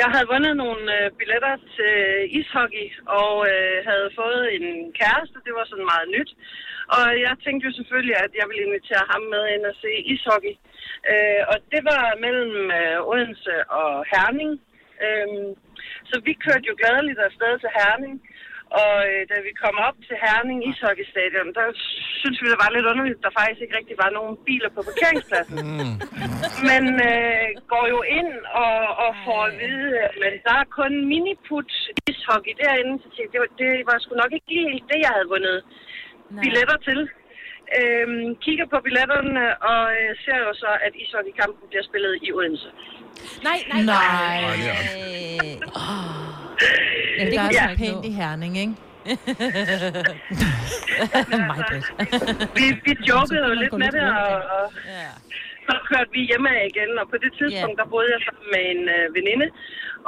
jeg havde vundet nogle øh, billetter til ishockey, og øh, havde fået en kæreste. Det var sådan meget nyt. Og jeg tænkte jo selvfølgelig, at jeg ville invitere ham med ind og se ishockey. Øh, og det var mellem øh, Odense og Herning. Øh, så vi kørte jo gladeligt afsted til Herning. Og øh, da vi kom op til Herning ishockeystadion, der synes vi, det var lidt underligt, der faktisk ikke rigtig var nogen biler på parkeringspladsen. Mm. Men øh, går jo ind og, og får at vide, men der er kun miniput ishockey derinde. Så tænkte, det, var, det var sgu nok ikke helt det, jeg havde vundet billetter til. Øhm, kigger på billetterne og øh, ser jo så, at ishockeykampen bliver spillet i Odense. Nej, nej, nej. nej. Oh. Ja, det er så ja. pænt i Herning, ikke? altså, vi, vi jokede jo lidt med det, og, og ja. så kørte vi hjemme igen. Og på det tidspunkt, ja. der boede jeg sammen med en øh, veninde.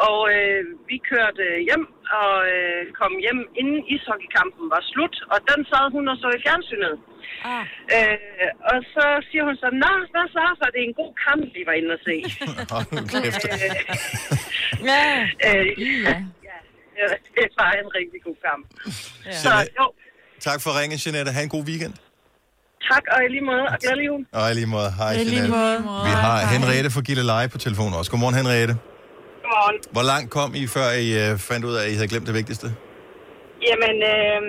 Og øh, vi kørte hjem og øh, kom hjem, inden ishockeykampen var slut. Og den sad hun og så i fjernsynet. Ah. Øh, og så siger hun så, nå, hvad så? For det er en god kamp, vi var inde og se. ja. Øh, ja. ja, det er bare en rigtig god kamp. Ja. Så, jo. Tak for ringen, Jeanette. Ha' en god weekend. Tak, og i lige måde. Og glædelig jul. Og i lige måde. Hej, Jeanette. Måde. Vi har Hej. Henriette fra Gilleleje på telefonen også. Godmorgen, Henriette. Godmorgen. Hvor langt kom I, før I uh, fandt ud af, at I havde glemt det vigtigste? Jamen, øh,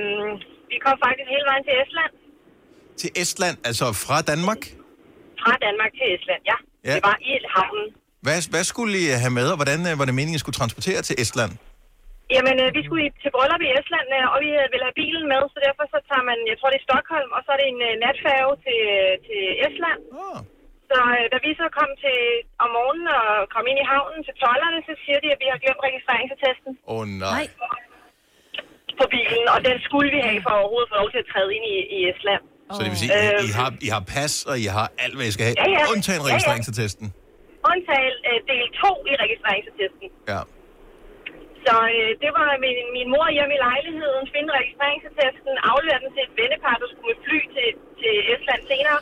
vi kom faktisk hele vejen til Estland. Til Estland? Altså fra Danmark? Fra Danmark til Estland, ja. ja. Det var i havnen. Hvad, hvad skulle I have med, og hvordan var det meningen, I skulle transportere til Estland? Jamen, øh, vi skulle til bryllup i Estland, øh, og vi ville have bilen med, så derfor så tager man, jeg tror det er Stockholm, og så er det en øh, natfærge til, øh, til Estland. Oh. Så øh, da vi så kom til om morgenen og kom ind i havnen til tolderne, så siger de, at vi har glemt registreringsattesten. Åh oh, nej. nej. På bilen, og den skulle vi have for overhovedet for lov til at træde ind i, i Estland. Oh. Så det vil sige, at I, I, har, I har pas, og I har alt, hvad I skal have, ja, ja. undtagen registreringsattesten? Ja, ja. Undtagen øh, del to i registreringsattesten. Ja. Så øh, det var min, min mor hjemme i lejligheden, finde registreringsattesten, aflevere den til et vennepar, der skulle med fly til, til Estland senere.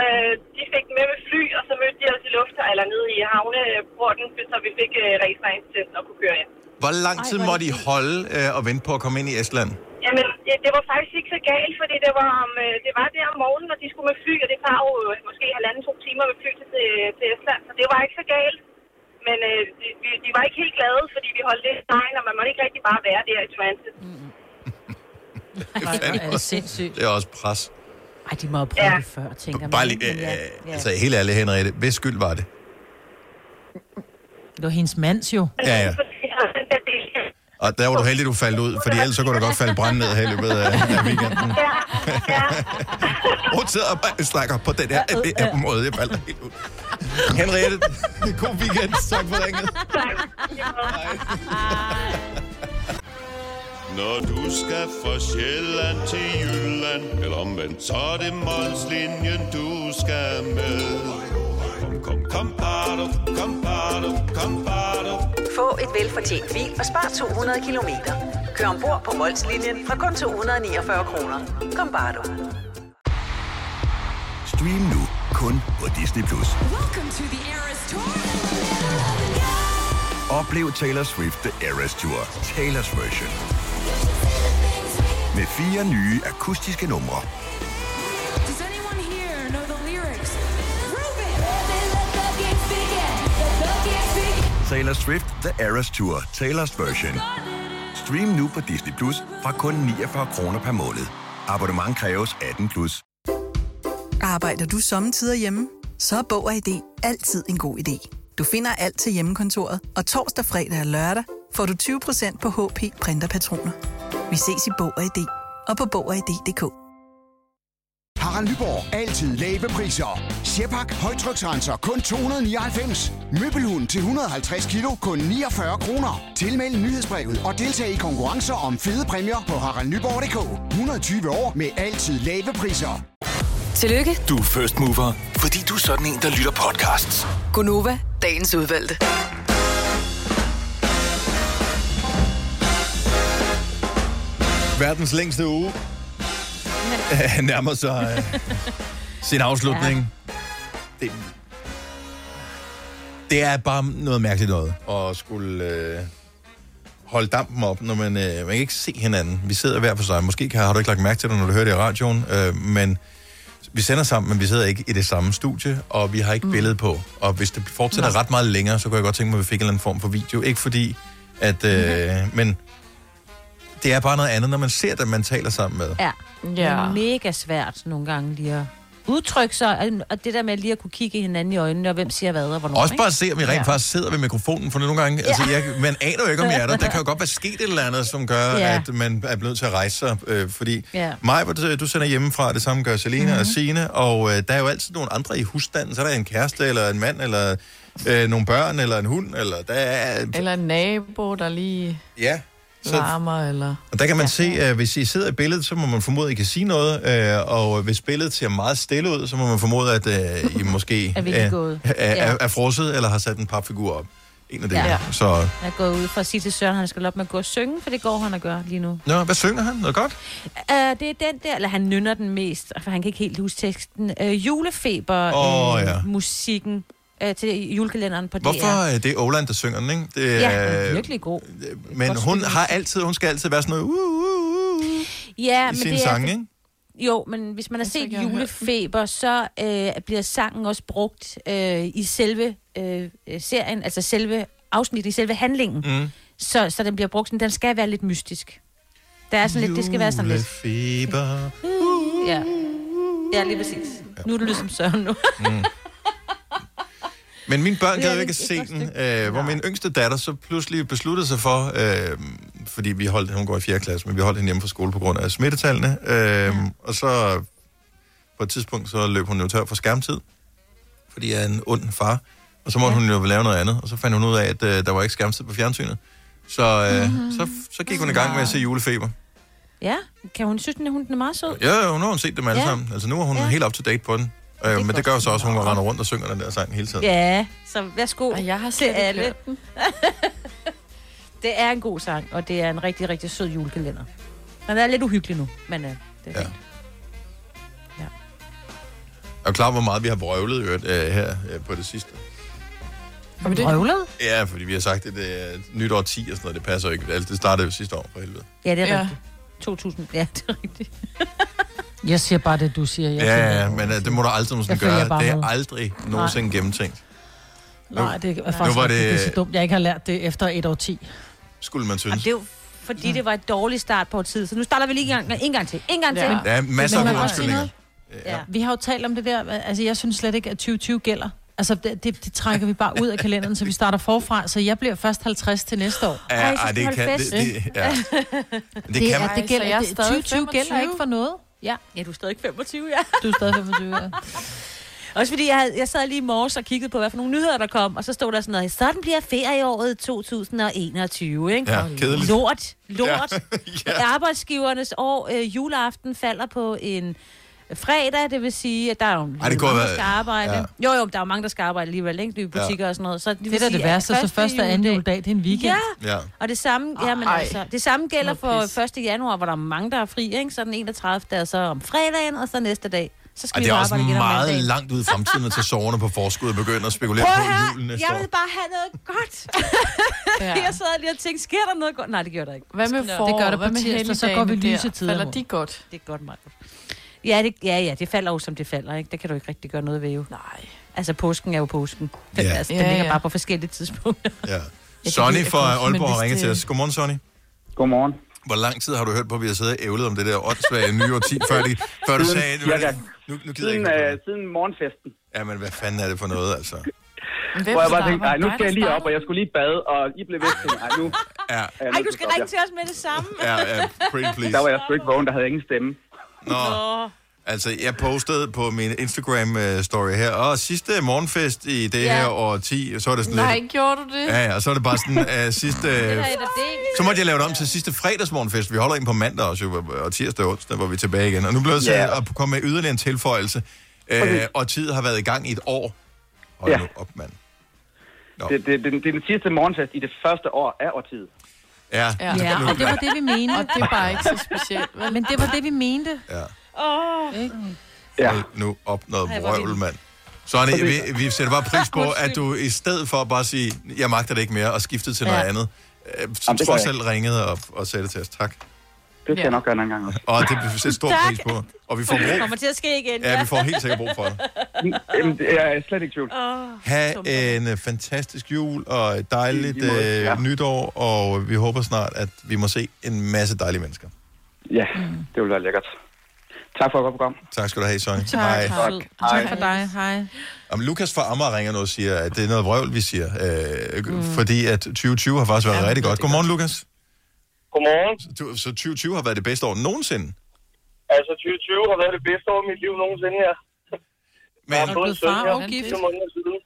Øh, de fik den med med fly, og så mødte de os i luft, eller nede i havneporten, så vi fik øh, registreringsattesten og kunne køre ind. Hvor lang tid Ej, måtte I holde øh, og vente på at komme ind i Estland? Jamen, det, det var faktisk ikke så galt, fordi det var, om, øh, det var der om morgenen, og de skulle med fly, og det var jo øh, måske halvanden, to timer med fly til, til Estland, så det var ikke så galt. Men øh, de, de var ikke helt glade, fordi vi holdt lidt tegn, og man måtte ikke rigtig bare være der i transit. Mm. det er sindssygt. Det er også pres. Ej, de må jo prøve ja. det før, tænker man. Bare lige, øh, ja. altså helt ærligt, Henriette, hvis skyld var det? Det var hendes mands jo. Ja, ja. Og der var du heldig, du faldt ud, fordi ellers så kunne du godt falde brand ned her i løbet af, af weekenden. Ja, ja. Hun sidder og bare snakker på den her, det er på måde, jeg falder helt ud. Henriette, god weekend. Tak for ringet. Tak. Når du skal fra Sjælland til Jylland, eller omvendt, så er det Molslinjen, du skal med. Kom, kom, kom, bado, kom, bado, kom, bado. Få et velfortjent bil og spar to hundrede kilometer. Kør ombord på Molslinjen fra kun to hundrede niogfyrre kroner. Kom bare du. Stream nu kun på Disney plus. Oplev Taylor Swift The Eras Tour, Taylor's version. Med fire nye akustiske numre. Taylor Swift The Eras Tour, Taylor's version. Stream nu på Disney Plus fra kun niogfyrre kroner per måned. Abonnement kræves atten plus. Arbejder du sommetider hjemme? Så er Bog og I D altid en god idé. Du finder alt til hjemmekontoret, og torsdag, fredag og lørdag får du tyve procent på H P printerpatroner. Vi ses i Bog og I D og på bog og i d punktum d k. Harald Nyborg. Altid lave priser. Sjehpak højtryksrenser kun to hundrede nioghalvfems. Møbelhund til et hundrede og halvtreds kilo kun niogfyrre kroner. Tilmeld nyhedsbrevet og deltag i konkurrencer om fede præmier på harald nyborg punktum d k. hundrede og tyve år med altid lave priser. Tillykke. Du er first mover, fordi du er sådan en, der lytter podcasts. Gunova, dagens udvalgte. Verdens længste uge nærmer sig øh, sin afslutning. Ja. Det, det er bare noget mærkeligt noget at skulle øh, holde dampen op, når man, øh, man kan ikke se hinanden. Vi sidder hver for sig. Måske har du ikke lagt mærke til det, når du hører det i radioen, øh, men vi sender sammen, men vi sidder ikke i det samme studie, og vi har ikke mm. billede på. Og hvis det fortsætter Nej. ret meget længere, så kunne jeg godt tænke mig, at vi fik en eller anden form for video. Ikke fordi, at... Øh, mm-hmm. Men... Det er bare noget andet, når man ser det, man taler sammen med. Ja, det er mega svært nogle gange lige at udtrykke sig, og det der med lige at kunne kigge hinanden i øjnene, og hvem siger hvad og hvornår. Også bare at se, om I rent ja. faktisk sidder ved mikrofonen, for nogle gange, ja. altså, jeg, man aner jo ikke, om jeg er der. Der kan jo godt være sket et eller andet, som gør, ja. at man er blevet til at rejse sig, øh, fordi ja. mig, du sender hjemmefra, det samme gør Selina mm-hmm. og Signe, og øh, der er jo altid nogle andre i husstanden, så er der en kæreste, eller en mand, eller øh, nogle børn, eller en hund, eller der er... Eller en nabo, der lige... Ja. Så, larmer, eller... Og der kan man ja. se, at hvis I sidder i billedet, så må man formode, at I kan sige noget, og hvis billedet ser meget stille ud, så må man formode, at I måske er, er, er, er frosset eller har sat en papfigur op. En af det ja. her. Så... Jeg går ud for at sige til Søren, at han skal op med at gå og synge, for det går han at gøre lige nu. Nå, hvad synger han? Noget godt? Uh, det er den der, eller han nynner den mest, for han kan ikke helt huske teksten. Uh, julefeber, oh, øh, ja. musikken. Til julekalenderen på D R. Hvorfor? Det er Åland, der synger den, ikke? Det er, ja, den er virkelig god. Men godt hun, har altid, hun skal altid være sådan noget uh, uh, uh, ja, i men sin det sang, er, ikke? Jo, men hvis man har set julefeber, så øh, bliver sangen også brugt øh, i selve øh, serien, altså selve afsnittet, i selve handlingen. Mm. Så, så den bliver brugt, men den skal være lidt mystisk. Der er sådan lidt, det skal være sådan lidt... Julefeber. Ja. Ja, lige præcis. Ja. Nu er det lyst som Søren nu. Mm. Men mine børn gad jo ikke at se den, øh, hvor min yngste datter så pludselig besluttede sig for, øh, fordi vi holdt, hun går i fjerde klasse, men vi holdt hende hjemme fra skole på grund af smittetallene, øh, mm. og så på et tidspunkt, så løb hun jo tør for skærmtid, fordi jeg er en ond far, og så måtte ja. hun jo lave noget andet, og så fandt hun ud af, at øh, der var ikke skærmtid på fjernsynet, så, øh, mm. så, så gik hun i gang med at se julefeber. Ja, kan hun synes, at hun er meget sød? Ja, hun har hun set dem alle ja. sammen, altså nu er hun ja. helt up to date på den. Øh, det men det gør så også, at hun render rundt og synger den der sang hele tiden. Ja, så værsgo. Og jeg har set alle. Det er en god sang, og det er en rigtig, rigtig sød julekalender. Den er lidt uhyggelig nu, men øh, det er ja. fint. Ja. Jeg er klar, hvor meget vi har vrøvlet øh, her øh, på det sidste. Har vi vrøvlet? Ja, fordi vi har sagt, at det er nyt årti og sådan noget. Det passer ikke. Det startede jo sidste år, for helvede. Ja, det er ja. rigtigt. to tusind Ja, det er rigtigt. Jeg siger bare det, du siger. Jeg ja, siger, ja, men uh, det må du aldrig nogensinde gøre. Det er aldrig nogensinde gennemtænkt. Nu, Nej, det er faktisk det... det er så dumt. Jeg ikke har lært det efter et år ti. Skulle man synes. Og det er jo, fordi ja. det var et dårligt start på et tid. Så nu starter vi lige en gang, en gang til. En gang ja. til. Der er masser af undskyldninger. Ja. Vi har jo talt om det der. Altså, jeg synes slet ikke, at tyve tyve gælder. Altså, det, det, det trækker vi bare ud af kalenderen, så vi starter forfra. Så jeg bliver først halvtreds til næste år. Ja, ej, ej, det kan... Det, det, ja. det, det, kan man. Det gælder ikke. tyve tyve gælder ikke for noget. Ja. Ja, du er stadig femogtyve, ja. Du er stadig femogtyve, ja. Også fordi jeg, havde, jeg sad lige i morges og kiggede på, hvad for nogle nyheder, der kom, og så stod der sådan noget, sådan bliver ferieåret to tusind enogtyve, ikke? Ja, kedeligt. Lort, lort. Ja. Ja. Arbejdsgivernes år, øh, juleaften falder på en fredag, det vil sige, at der er jo Ej, det mange, være, der skal arbejde. Ja. Jo, jo, der er jo mange, der skal arbejde alligevel, ikke? Nye butikker ja. og sådan noget. Så det, det vil er sige, det værste, så første og anden juledag, det er en weekend. Ja, ja. Og det samme, ja, men altså, det samme gælder for første januar, hvor der er mange, der er fri, ikke? Så den enogtredivte der er så om fredagen, og så næste dag. Så skal Ej, det er vi også meget langt ud i fremtiden at tage soverne på forskud og begynde at spekulere på julen næste år. Jeg vil bare have noget godt. ja. Jeg sad lige og tænkte, sker der noget godt? Nej, det gør der ikke. Hvad med forår? Det gør der på tirsdag, så går vi lysetider. Falder de godt? Det er godt, Michael. Ja, det, ja, ja, det falder jo, som det falder, ikke? Det kan du ikke rigtig gøre noget ved, jo. Nej. Altså, påsken er jo påsken. Den, ja. altså, den ja, ligger ja. bare på forskellige tidspunkter. Ja. Sonny fra Aalborg har ringet til os. Godmorgen, Sonny. Godmorgen. Hvor lang tid har du hørt på, at vi har siddet og ævlet om det der åndssvage nye årti, før, de, før siden, du sagde... Du, ja, nu, nu gider siden, jeg ikke. Siden morgenfesten. Jamen, hvad fanden er det for noget, altså? Hvor jeg bare tænkte, nej, nu skal jeg lige op, og jeg skulle lige bade, og I blev væk til mig nu. Ja. Ej, du skal ringe til os med det samme. Ja, ja, pretty please. Der var jeg sgu ikke vågen, der havde ingen stemme. Nå. Nå. Altså, jeg postede på min Instagram-story her, og sidste morgenfest i det ja. her år ti, og så er det sådan nej, lidt... Nej, gjorde du det? Ja, ja, og så er det bare sådan, uh, sidste... Uh, så måtte jeg lave det om til sidste fredagsmorgenfest. Vi holder ind på mandag også, og tirsdag og onsdag, hvor vi er tilbage igen. Og nu blev jeg så yeah. at komme med yderligere en tilføjelse. Uh, okay. Og tid har været i gang i et år. Hold ja. nu op, mand. No. Det, det, det, det er den sidste morgenfest i det første år af årtiet. Ja, ja. ja. Og det var det, vi mente. Og det var ikke så specielt. Men det var det, vi mente. Ja. Åh. Oh. Ja. Nu op noget brøvl, mand. Sådan, vi, vi sætter bare pris på, at du i stedet for at bare sige, jeg magter det ikke mere, og skiftet til ja. noget andet, så du selv ringede og, og sagde det til os. Tak. Det skal jeg nok gøre en anden gang også. Og det bliver sætte stor pris på. Og vi får brug. Det kommer til at ske igen. Ja, vi får helt sikkert brug for det. Jeg er slet ikke tvivl. Ha' en fantastisk jul og et dejligt øh, nytår, og vi håber snart, at vi må se en masse dejlige mennesker. Ja, det vil være lækkert. Tak for at gå på gang. Tak skal du have, Søren. Tak, hej. Tak. Hej. Tak for dig. Hej. Jamen, Lukas fra Amager ringer nu og siger, at det er noget vrøvl, vi siger. Øh, mm. Fordi at tyve tyve har faktisk været ja, rigtig godt. Godmorgen, Lukas. Godmorgen. Så, så tyve tyve har været det bedste år nogensinde? Altså, tyve tyve har været det bedste år i mit liv nogensinde, ja. Men jeg har fået søn måneder siden.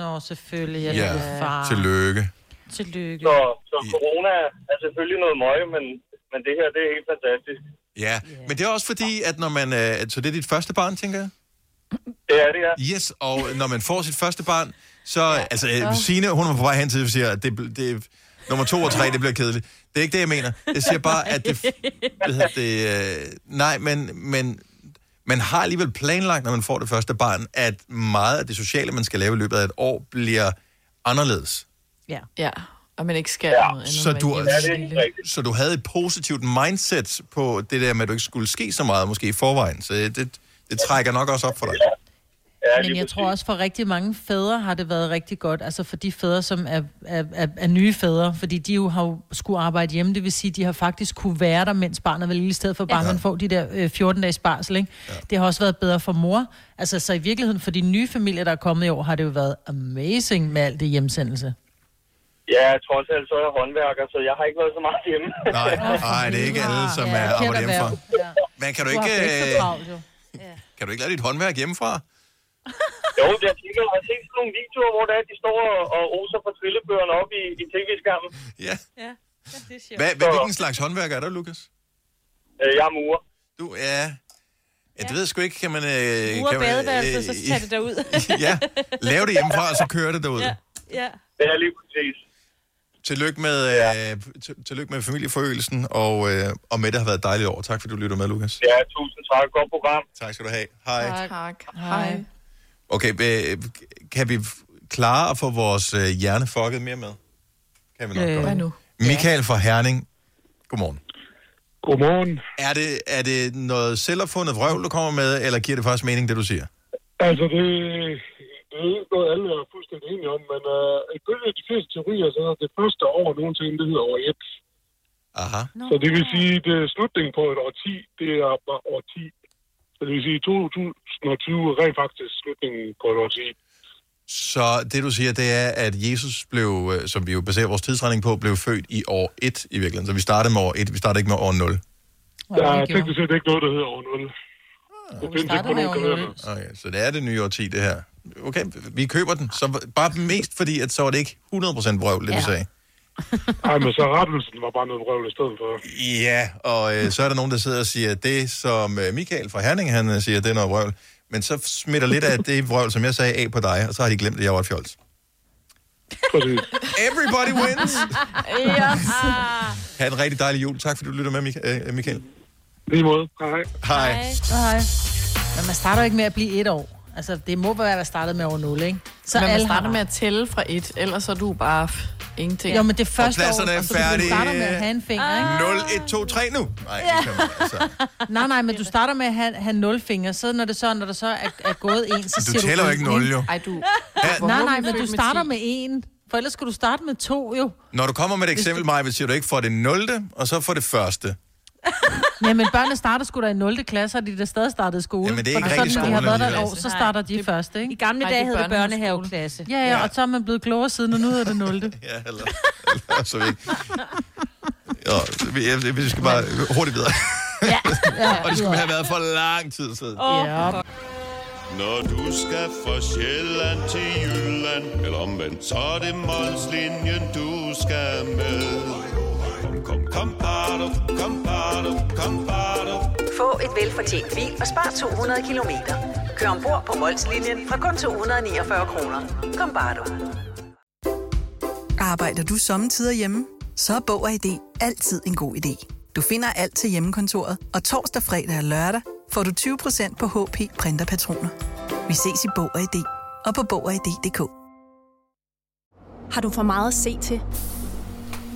Nå, selvfølgelig. Jeg ja, far. Tillykke. Tillykke. Så, så corona er selvfølgelig noget møg, men, men det her, det er helt fantastisk. Ja, yeah. men det er også fordi, at når man... Så det er dit første barn, tænker jeg? Det er det, ja. Yes, og når man får sit første barn, så... Ja, altså, så. Signe, hun var på vej hen til, og siger, at det, det, nummer to og tre, det bliver kedeligt. Det er ikke det, jeg mener. Jeg siger bare, at det... det, det nej, men, men man har alligevel planlagt, når man får det første barn, at meget af det sociale, man skal lave i løbet af et år, bliver anderledes. Ja, ja. Og man ikke skal ja. noget andet. Så du, ja, så du havde et positivt mindset på det der med, at du ikke skulle ske så meget måske i forvejen. Så det, det trækker nok også op for dig. Ja, men jeg tror også, for rigtig mange fædre har det været rigtig godt. Altså for de fædre, som er, er, er, er nye fædre. Fordi de jo har jo skulle arbejde hjemme. Det vil sige, at de har faktisk kunne være der, mens barnet var lille. I stedet for bare, ja. man får de der øh, fjorten dages barsel. Ikke? Ja. Det har også været bedre for mor. Altså så i virkeligheden, for de nye familier, der er kommet i år, har det jo været amazing med alt det hjemsendelse. Ja, trods alt så er jeg håndværker, så jeg har ikke været så meget hjemme. Nej, nej, det er ikke alle, som ja, er arbejdet hjemmefra. Ja. Men kan du, du ikke... ikke travlt, ja. Kan du ikke lade dit håndværk hjemmefra? Jo, jeg tænker, jeg har set sådan nogle videoer, hvor der, de står og oser fra trillebøgerne op i, i tv-skærmen. Ja. Ja, det er sjovt. Hva, hvad, hvilken slags håndværker er du, Lukas? Øh, jeg er murer. Du er... Ja, det ved jeg sgu ikke, kan man... Øh, murer og badeværelset, øh, så tager det derud. Ja, lav det hjemmefra, og så kører det derud. Ja, ja. Det er lige præcis. Tillykke med, ja. øh, tillykke med familieforøgelsen, og, øh, og med det har været dejligt år. Tak fordi du lytter med, Lukas. Ja, tusind tak. Godt program. Tak skal du have. Hej. Tak. tak. Hej. Okay, øh, kan vi klare at få vores øh, hjerne fucket mere med? Kan vi nok øh, godt. Nu? Michael fra Herning. Godmorgen. Godmorgen. Er det, er det noget selvopfundet vrøvl, du kommer med, eller giver det faktisk mening, det du siger? Altså, det... Det er ikke noget, alle er fuldstændig enige om, men øh, ifølge de fleste teorier, så er det første år nogensinde, det hedder år et. Aha. Så det vil sige, at slutningen på et år ti, det er bare år ti. Så det vil sige, at tyve tyve er rent faktisk slutningen på et år ti. Så det du siger, det er, at Jesus blev, som vi jo baserer vores tidsregning på, blev født i år et i virkeligheden. Så vi startede med år et, vi startede ikke med år nul. Der ja, er teknisk set ikke noget, der hedder år nul. Det findes ikke på nogen. Okay, så det er det nye år ti, det her. Okay, vi køber den. Så bare mest fordi, at så var det ikke hundrede procent brøvl, det ja. vi sagde. Nej, men så rettelsen var bare noget brøvl i stedet for. Ja, og øh, så er der nogen, der sidder og siger, det som Michael fra Herning, han siger, det er noget brøvl. Men så smitter lidt af det brøvl, som jeg sagde, af på dig, og så har de glemt, at jeg var et fjols. Præcis. Everybody wins! Ja. Ha' en rigtig dejlig jul. Tak fordi du lytter med, Mik- Michael. Lige måde. Hej. Hej. Hej. Men man starter ikke med at blive et år. Altså, det må være, at jeg startede med over nul, ikke? Så man starter med at tælle fra et, ellers så er du bare ingenting. Jo, men det første år, og så færdig... du starter med at have en finger, ikke? nul, et, to, tre nu! Nej, ja. det kan man altså. Nej, nej, men du starter med at have, have nul fingre, så når det så, når der så er, er gået en, så du siger du... Du tæller ikke nul, jo. Ej, du... Ja. Nej, nej, men du starter med en, for ellers skulle du starte med to, jo. Når du kommer med et eksempel, Maja, vil siger du ikke for det nulte, og så for det første. Ja, men børnene starter sgu da i nulte klasse, og de der stadig startede skole. Ja, men det er ikke rigtig skole. Når de har været der år, så starter de det, først, ikke? I gamle dage hed det børnehaveklasse. Ja, ja, ja, og så er man blevet klogere siden, og nu hedder det nulte. Ja, eller, eller så vi ikke. Ja, vi, vi skal bare hurtigt videre. Ja. Ja. Og det skulle have været for lang tid siden. Oh. Ja. Når du skal fra Sjælland til Jylland, eller omvendt, så er det Molslinjen, du skal med. Kom, kom, kom, bado, kom, bado, kom, bado. Få et velfortjent bil og spar to hundrede kilometer. Kør ombord på Molslinjen fra kun to hundrede niogfyrre kroner. Kom, bado. Arbejder du sommetider hjemme? Så er Bog og I D altid en god idé. Du finder alt til hjemmekontoret, og torsdag, fredag og lørdag får du tyve procent på H P printerpatroner. Vi ses i Bog og I D og på Bog og I D punktum d k. Har du for meget at se til?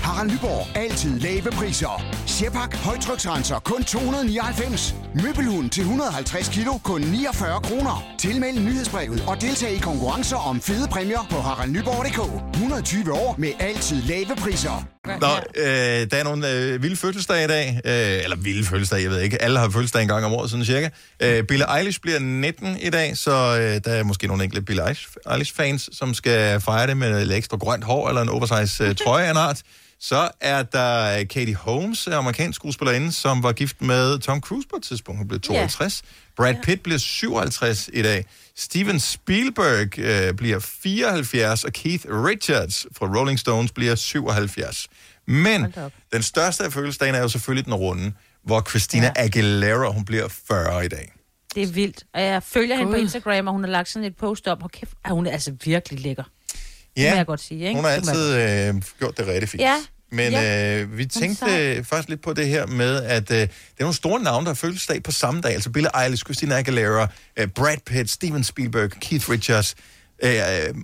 Harald Nyborg. Altid lave priser. Sjehpak højtryksrenser kun to hundrede nioghalvfems. Møbelhund til et hundrede og halvtreds kilo kun niogfyrre kroner. Tilmeld nyhedsbrevet og deltag i konkurrencer om fede præmier på harald nyborg punktum d k. et hundrede og tyve år med altid lave priser. Nå, øh, der er nogle øh, vilde fødselsdage i dag. Øh, eller vilde fødselsdage, jeg ved ikke. Alle har fødselsdag en gang om året, sådan cirka. Øh, Billie Eilish bliver nitten i dag, så øh, der er måske nogle enkelte Billie Eilish-fans, som skal fejre det med et ekstra grønt hår eller en oversize øh, trøje af en art. Så er der Katie Holmes, amerikansk skuespillerinde, som var gift med Tom Cruise på et tidspunkt. Hun blev tooghalvtreds. Brad Pitt bliver syvoghalvtreds i dag. Steven Spielberg øh, bliver fireoghalvfjerds, og Keith Richards fra Rolling Stones bliver syvoghalvfjerds. Men den største af fødselsdagen er jo selvfølgelig den runde, hvor Christina ja. Aguilera, hun bliver fyrre i dag. Det er vildt. Og jeg følger God. hende på Instagram, og hun har lagt sådan et post op. Hvor kæft, hun er altså virkelig lækker. Ja, det må jeg godt sige, ikke? Hun har altid øh, gjort det rigtig fint. Ja. Men ja. øh, vi tænkte faktisk lidt på det her med, at øh, det er nogle store navne, der har fødselsdag på samme dag. Altså Billie Eilish, Christina Aguilera, øh, Brad Pitt, Steven Spielberg, Keith Richards. Øh,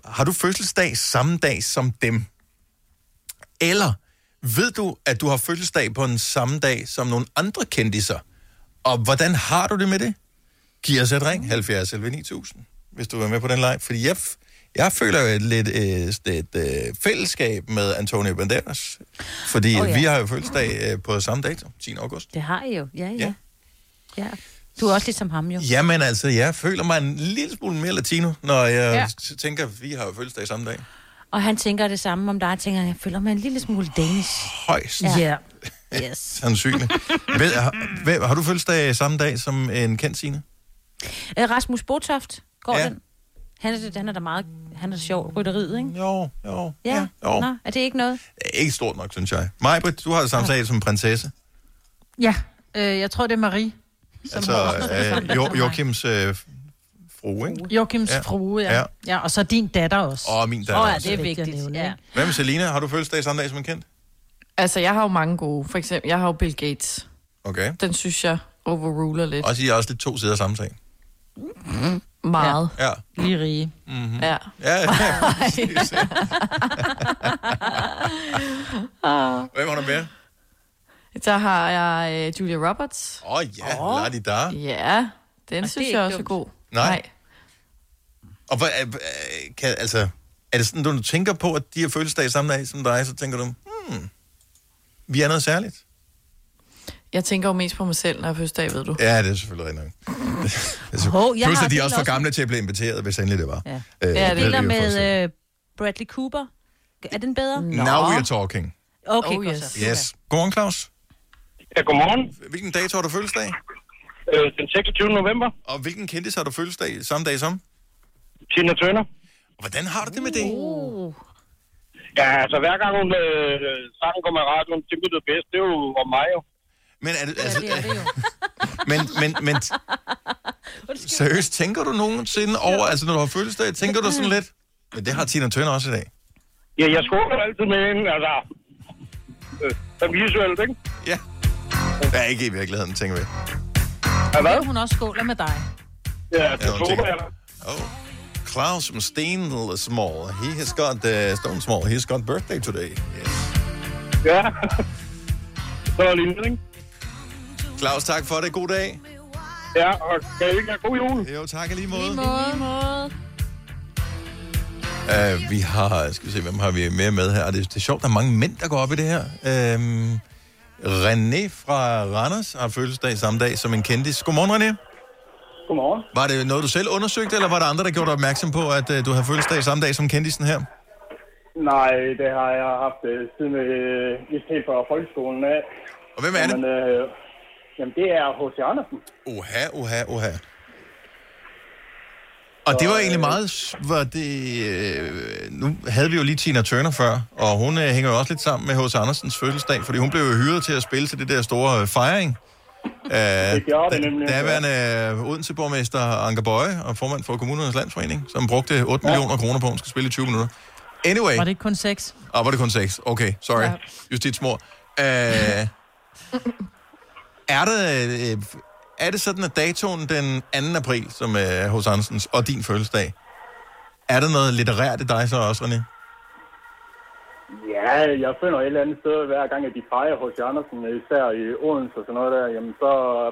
har du fødselsdag samme dag som dem? Eller ved du, at du har fødselsdag på den samme dag som nogle andre kendisser? Og hvordan har du det med det? Giv os et ring, halvfjerds elleve ni tusind, hvis du er med på den leg. Fordi jeg... F- Jeg føler jo et lidt øh, et, øh, fællesskab med Antonio Banderas, fordi oh, ja. vi har jo fødselsdag øh, på samme dato, tiende august. Det har I jo, ja, ja. ja. ja. Du er også ligesom ham jo. Jamen altså, jeg føler mig en lille smule mere latino, når jeg ja. tænker, at vi har jo fødselsdag samme dag. Og han tænker det samme om dig, jeg tænker, jeg føler mig en lille smule Danish. Højst. Ja. Yeah. Yes. Sandsynligt. Ved, har, har du fødselsdag samme dag som en kendt, Signe? Æ, Rasmus Botoft går ja. den. Han er, han er da meget... Han er sjov. Rytteriet, ikke? Jo, jo. Ja, ja jo. Nå, er det ikke noget? Det er ikke stort nok, synes jeg. Maj-Britt, du har det samme sag som prinsesse. Ja, øh, jeg tror, det er Marie. Som altså øh, jo, Joachims øh, frue, ikke? Joachims ja. frue, ja. ja. Ja, og så din datter også. Og min datter oh, ja, også. Det er vigtigt, ja. Hvad med Selina? Har du fødselsdag samme dag som en kendt? Altså, jeg har jo mange gode. For eksempel, jeg har jo Bill Gates. Okay. Den synes jeg overruler lidt. Og I har også lidt to sider af samme sag. Mm. Meget. Ja. Ja. Lige rige. Mm-hmm. Ja. Ja, ja, præcis. Hvem har du mere? Der har jeg uh, Julia Roberts. Åh oh, ja, oh. Ladi Da. Ja, den og synes jeg også dumt. er god. Nej. Nej. Og hvad, kan, altså, er det sådan, du tænker på, at de her fødselsdage samme dag som dig, så tænker du, hmm, vi er noget særligt? Jeg tænker jo mest på mig selv, når jeg fødselsdag, ved du. Ja, det er selvfølgelig rigtigt nok. Oh, plus, at de er også for gamle også... til at blive inviteret, hvis endelig det var. Ja, øh, ja det, det er det med uh, Bradley Cooper. Er den bedre? Nå. Now we are talking. Okay, oh, yes. yes. Godmorgen, Claus. Ja, godmorgen. Hvilken dato har du fødselsdag? Øh, den seksogtyvende november. Og hvilken kendis har du fødselsdag samme dag som? Tina Turner. Hvordan har du det med det? Uh. Ja, altså hver gang hun øh, sang går med radioen, det bliver det bedste, det er jo om mig jo. Men er det, altså, ja, det er det men, men, men seriøst, tænker du nogensinde over, altså når du har fødselsdag, tænker du sådan lidt, men det har Tina Turner også i dag. Ja, jeg skåler altid med hende, altså, øh, som visuelt, ikke? Ja, det er ikke i virkeligheden, tænker vi. Ja, hvad? Hun også skåler med dig. Ja, det ja, skåler jeg da. Oh, Claus from Stone Small, he has got, uh, Stone Small, he has got birthday today. Yes. Ja, det var lignende, ikke? Claus, tak for det. God dag. Ja, og kan I ikke have god jul? Jo, tak alligevel. Alligevel. Uh, vi har, skal vi se, hvem har vi mere med her? Det, det er sjovt, der er mange mænd, der går op i det her. Uh, René fra Randers har fødselsdag samme dag som en kendis. Godmorgen, René. Godmorgen. Var det noget, du selv undersøgte, eller var der andre, der gjorde dig opmærksom på, at uh, du har fødselsdag samme dag som kendisen her? Nej, det har jeg haft uh, siden uh, et helt fra folkeskolen af. Og hvem er det? Jamen, øh, jamen det er H C Andersen. Oha, oha, oha. Og det var egentlig meget, var det, øh, nu havde vi jo lige Tina Turner før, og hun øh, hænger jo også lidt sammen med H C Andersens fødselsdag, fordi hun blev jo hyret til at spille til det der store øh, fejring. Æh, det gjorde det nemlig. Daværende øh, Odense-borgmester Anker Bøje og formand for Kommunernes Landsforening, som brugte otte ja. millioner kroner på, hun skulle spille i tyve minutter. Anyway. Var det ikke kun seks? Ah, var det kun seks? Okay, sorry. Ja. Justitsmor. Æh, er det... Øh, Er det sådan, at datoen den anden april, som er H C Andersens og din fødselsdag, er der noget litterært i dig så også, René? Ja, jeg finder et eller andet sted, hver gang at de fejrer H C Andersen, især i Odense og sådan noget der, jamen så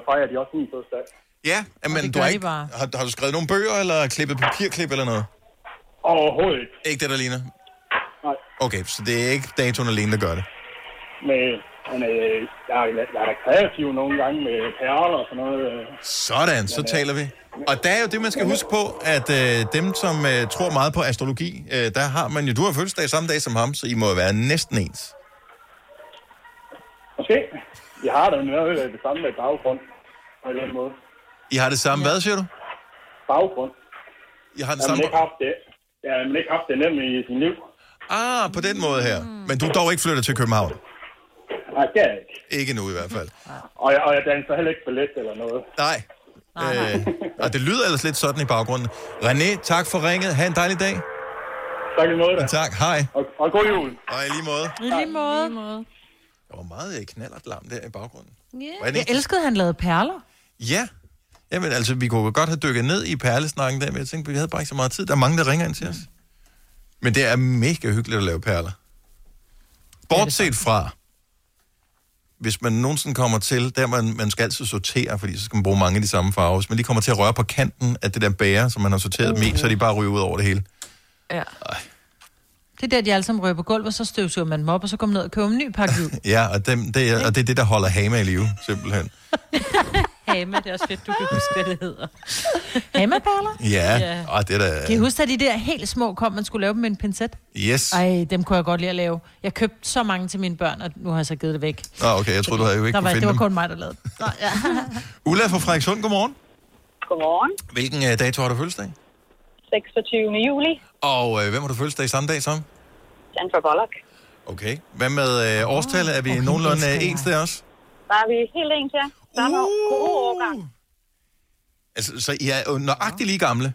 fejrer de også min fødselsdag. Ja, men du har, ikke, har, har du skrevet nogle bøger eller klippet papirklip eller noget? Overhovedet ikke. Ikke det, der ligner? Nej. Okay, så det er ikke datoen alene, der gør det? Nej. Men øh, jeg, er, jeg er kreativ nogle gange med perler og sådan noget. Sådan, så ja, taler vi. Og der er jo det, man skal huske på, at øh, dem, som øh, tror meget på astrologi, øh, der har man jo, du har fødselsdag samme dag som ham, så I må være næsten ens. Måske. I har da noget af det samme med baggrund. På en eller anden måde. I har det samme, ja. Hvad siger du? Baggrund. I har det samme? Jeg har ikke, ikke haft det nemt i sin liv. Ah, på den måde her. Men du er dog ikke flyttet til København? Nej, det er ikke. Ikke nu i hvert fald. Og jeg, og jeg danser heller ikke ballet eller noget. Nej. Nej, nej. Øh, og det lyder ellers lidt sådan i baggrunden. René, tak for ringet. Ha' en dejlig dag. Tak i måde. Tak, hej. Og, og god jul. Og i lige måde. I lige måde. Der var meget knallert larm der i baggrunden. Yeah. Jeg elskede, at han lavede perler. Ja. Jamen altså, vi kunne godt have dykket ned i perlesnakken der, men jeg tænkte, vi havde bare ikke så meget tid. Der er mange, der ringer ind til os. Men det er mega hyggeligt at lave perler. Bortset fra... Hvis man nogensinde kommer til, der man, man skal altid sortere, fordi så skal man bruge mange af de samme farver. Hvis man lige kommer til at røre på kanten af det der bære, som man har sorteret uh-huh. med, så er de bare ryger ud over det hele. Ja. Ej. Det er der, de alle sammen rører på gulvet, og så støvsuger man dem op, og så går man ned og køber en ny pakke ud. Ja, og, dem, det er, og det er det, der holder Hama i live, simpelthen. Hama, det er også fedt, du kan huske, hvad det hedder. Hama-perler? Ja. ja. Åh, det er da... Kan I huske, at de der helt små kom, man skulle lave dem med en pincet? Yes. Ej, dem kunne jeg godt lide at lave. Jeg købte så mange til mine børn, og nu har jeg så givet det væk. Ah, okay, jeg troede, du havde jo ikke kunne finde dem. Det var kun mig, der lavede dem. Nå, ja. Ulla fra Frederikshund, godmorgen. Godmorgen. Hvilken uh, dato har du fødselsdag? seksogtyvende juli. Og uh, hvem har du fødselsdag samme dag som? Sandra Bullock. Okay. Hvad med uh, årstallet? Er vi okay, nogenlunde uh, ens der også? Der er vi helt ens, ja. Samme uh! årgang. Altså, så I er nøjagtigt lige gamle?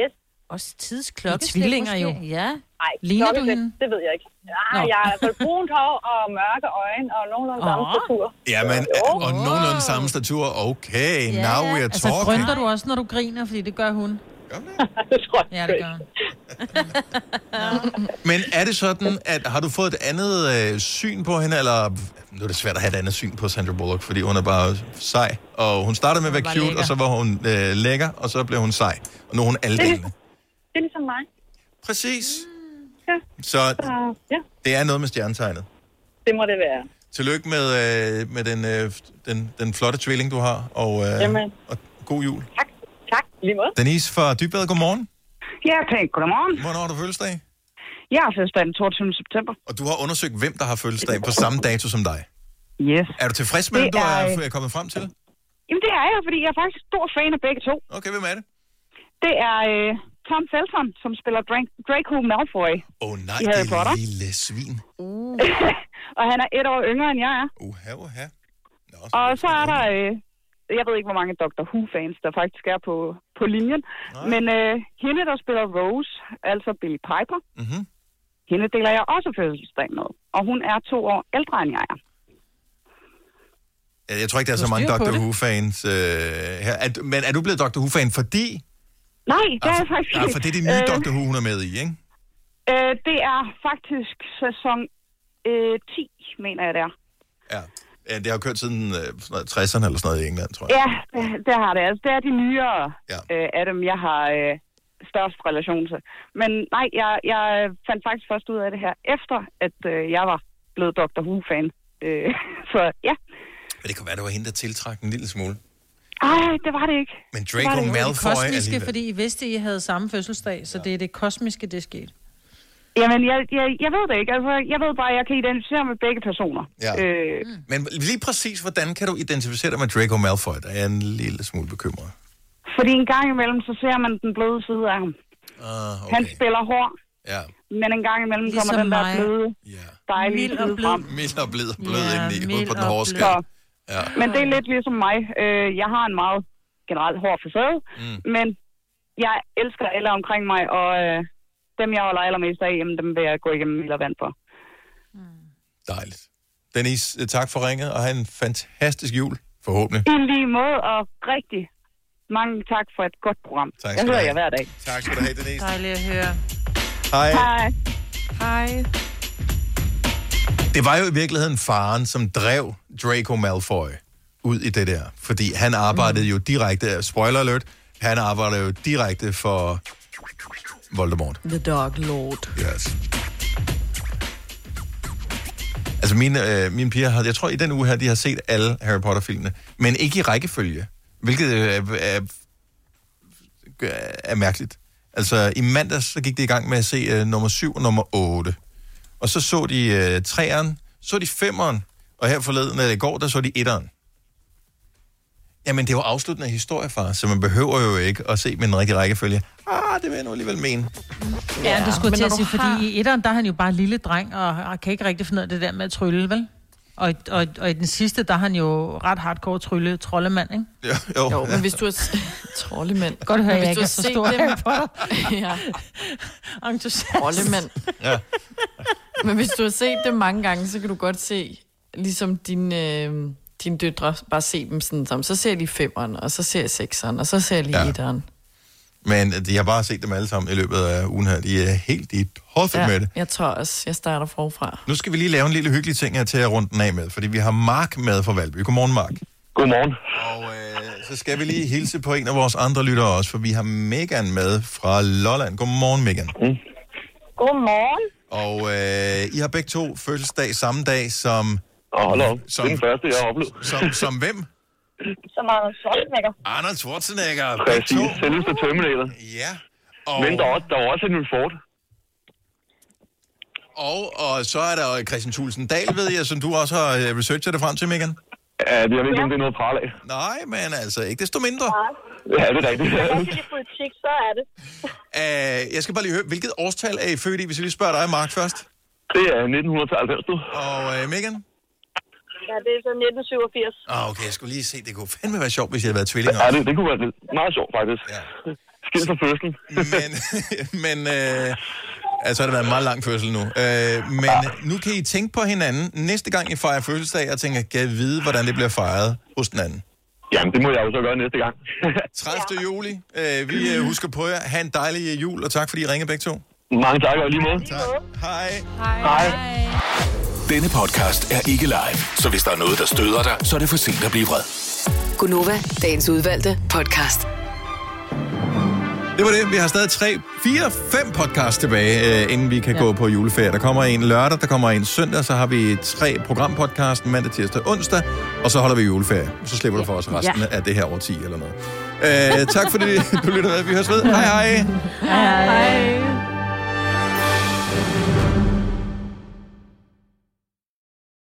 Yes. Også tidsklokke. Tvillinger jo. Ja. Nej, ligner du hende? Det ved jeg ikke. Ja, jeg har i hvert fald brunt hår og mørke øjne og nogenlunde oh. samme statur. Jamen, oh. og nogenlunde samme statur. Okay, yeah. Now we are talking. Altså, grønter du også, når du griner? Fordi det gør hun. Gør hun det? Det tror jeg. Ja, det gør hun. Men er det sådan, at har du fået et andet øh, syn på hende, eller... Nu er det svært at have et andet syn på Sandra Bullock, fordi hun er bare sej. Og hun startede med at være cute, lækker. Og så var hun øh, lækker, og så blev hun sej. Og nu er hun aldelende. Det, det er ligesom mig. Præcis. Mm, ja. Så uh, ja. Det er noget med stjernetegnet. Det må det være. Tillykke med, øh, med den, øh, den, den flotte tvilling, du har, og, øh, og god jul. Tak. Tak, lige måde. Dennis fra Dybvad, godmorgen. Ja, tak. Godmorgen. Hvornår har du fødselsdag? Jeg har fødselsdag den toogtyvende september. Og du har undersøgt, hvem der har fødselsdag på samme dato som dig? Yes. Er du tilfreds med, det du er... er kommet frem til? Jamen det er jeg, fordi jeg er faktisk stor fan af begge to. Okay, hvem er det? Det er øh, Tom Felton, som spiller Drank- Draco Malfoy. Åh oh, nej, det er lille svin. Uh. Og han er et år yngre, end jeg er. Uha, uha. Nå, så og så er der... Øh, jeg ved ikke, hvor mange Doctor Who-fans, der faktisk er på, på linjen. Nej. Men øh, hende, der spiller Rose, altså Billie Piper, mm-hmm. hende deler jeg også fødselsdag med. Og hun er to år ældre, end jeg er. Jeg tror ikke, der er så mange Doctor Who-fans øh, her. Er, men er du blevet Doctor Who-fan, fordi... Nej, det er jeg faktisk ikke. Nej, for det er det nye øh, Doctor Who, hun er med i, ikke? Øh, det er faktisk sæson øh, ti, mener jeg, det er. Ja. Ja, det har kørt siden øh, tresserne eller sådan noget i England, tror jeg. Ja, det, det har det. Altså, det er de nyere ja. øh, af dem. Jeg har øh, størst relation til. Men nej, jeg, jeg fandt faktisk først ud af det her, efter at øh, jeg var blevet Doctor Who-fan. Øh, så ja. Men det kan være, det var hende, der tiltrak en lille smule. Ej, det var det ikke. Men Draco det det Malfoy alligevel. Det var det kosmiske, fordi I vidste, I havde samme fødselsdag, så ja. Det er det kosmiske, det skete. Jamen, jeg, jeg, jeg ved det ikke. Altså, jeg ved bare, at jeg kan identificere med begge personer. Ja. Øh. Mm. Men lige præcis, hvordan kan du identificere dig med Draco Malfoy? Der er en lille smule bekymret. Fordi en gang imellem, så ser man den bløde side af ham. Uh, okay. Han spiller hård, ja. Men en gang imellem ligesom kommer den der bløde, yeah. dejlige side frem. Mild og blid og blød ja, indeni, ude på den hårde skæld. Ja. Men det er lidt ligesom mig. Jeg har en meget generelt hård facade, mm. men jeg elsker alle omkring mig, og dem, jeg holder allermest af, dem vil jeg gå igennem mild og vand for. Mm. Dejligt. Dennis, tak for ringet, og have en fantastisk jul, forhåbentlig. I lige måde, og rigtig mange tak for et godt program. Jeg hører jer hver dag. Tak skal du have, Denise. Dejligt at høre. Hej. Hej. Hej. Det var jo i virkeligheden faren, som drev Draco Malfoy ud i det der. Fordi han arbejdede mm. jo direkte, spoiler alert, han arbejdede jo direkte for Voldemort. The Dark Lord. Yes. Altså mine, øh, mine piger har, jeg tror i den uge her, de har set alle Harry Potter-filmene. Men ikke i rækkefølge. Hvilket er, er, er mærkeligt. Altså, i mandags så gik det i gang med at se uh, nummer syv og nummer otte. Og så så de uh, treeren, så de femeren, og her forleden, eller i går, der så de etteren. Jamen, det er jo afsluttende historie, far, så man behøver jo ikke at se med en rigtig rækkefølge. Ah, det vil jeg nu alligevel mene. Ja, ja du skulle til at sige, fordi har... i etteren, der er han jo bare en lille dreng, og kan ikke rigtig finde ud af det der med at trylle, vel? Og, og, og i den sidste, der har han jo ret hardcore trylle troldemand, ikke? Jo, jo. jo men ja. Hvis du har... S- troldemand. Godt høre, jeg ikke er så stor her på dig. Ja. Entusiast. Troldemand. Ja. Men hvis du har set det mange gange, så kan du godt se, ligesom din... Øh... dine døtre, bare se dem sådan sammen. Så ser de femeren, og så ser sekseren, og så ser de ja. Etteren. Men jeg har bare set dem alle sammen i løbet af ugen her. De er helt i hoffet ja, med det. Jeg tror også, jeg starter forfra. Nu skal vi lige lave en lille hyggelig ting her til at runde den af med, fordi vi har Mark med fra Valby. Godmorgen, Mark. Godmorgen. Og øh, så skal vi lige hilse på en af vores andre lyttere også, for vi har Megan med fra Lolland. Godmorgen, Megan. Mm. Godmorgen. Og øh, I har begge to fødselsdag samme dag som... Åh, oh, no. Som, det er den første, jeg har oplevet. Som, som hvem? Som Arnold Schwarzenegger. Arnold Schwarzenegger. Præcis, selveste Terminator. Ja. Og... men der var, der var også en ny Ford. Og, og så er der Christian Thulesen Dahl, ved jeg, som du også har researchet det frem til, Megan. Ja, det er ikke, om det er noget pral af. Nej, men altså, ikke desto mindre. Nej. Ja, det er rigtigt. Hvis det er politik, så er det. Æh, jeg skal bare lige høre, hvilket årstal er I født i, hvis jeg lige spørger dig, Mark, først? Det er nitten halvfems, du. Og øh, Megan? Ja, det er så nitten syvogfirs. Ah, okay, jeg skulle lige se, det kunne fandme være sjovt, hvis jeg havde været tvillinger. Ja, det, det kunne være meget sjovt, faktisk. Ja. Skilt fra fødslen. Men, men øh, altså har det været en meget lang fødsel nu. Øh, men ja. Nu kan I tænke på hinanden. Næste gang I fejrer fødselsdag, og tænker, kan jeg vide, hvordan det bliver fejret hos den anden? Jamen, det må jeg jo så gøre næste gang. tredivte juli. Øh, vi øh, husker på jer. Ha' en dejlig jul, og tak fordi I ringede begge to. Mange tak, og lige måde. Tak. Hej. Hej. Hej. Denne podcast er ikke live, så hvis der er noget, der støder dig, så er det for sent at blive vred. Gunova, dagens udvalgte podcast. Det var det. Vi har stadig tre, fire, fem podcasts tilbage, inden vi kan ja. Gå på juleferie. Der kommer en lørdag, der kommer en søndag, så har vi tre programpodcast mandag, tirsdag, onsdag, og så holder vi juleferie. Så slipper ja. Du for os resten ja. Af det her over ti eller noget. Æ, tak fordi du lyttede med. Vi høres ved. Hej hej. Hej hej.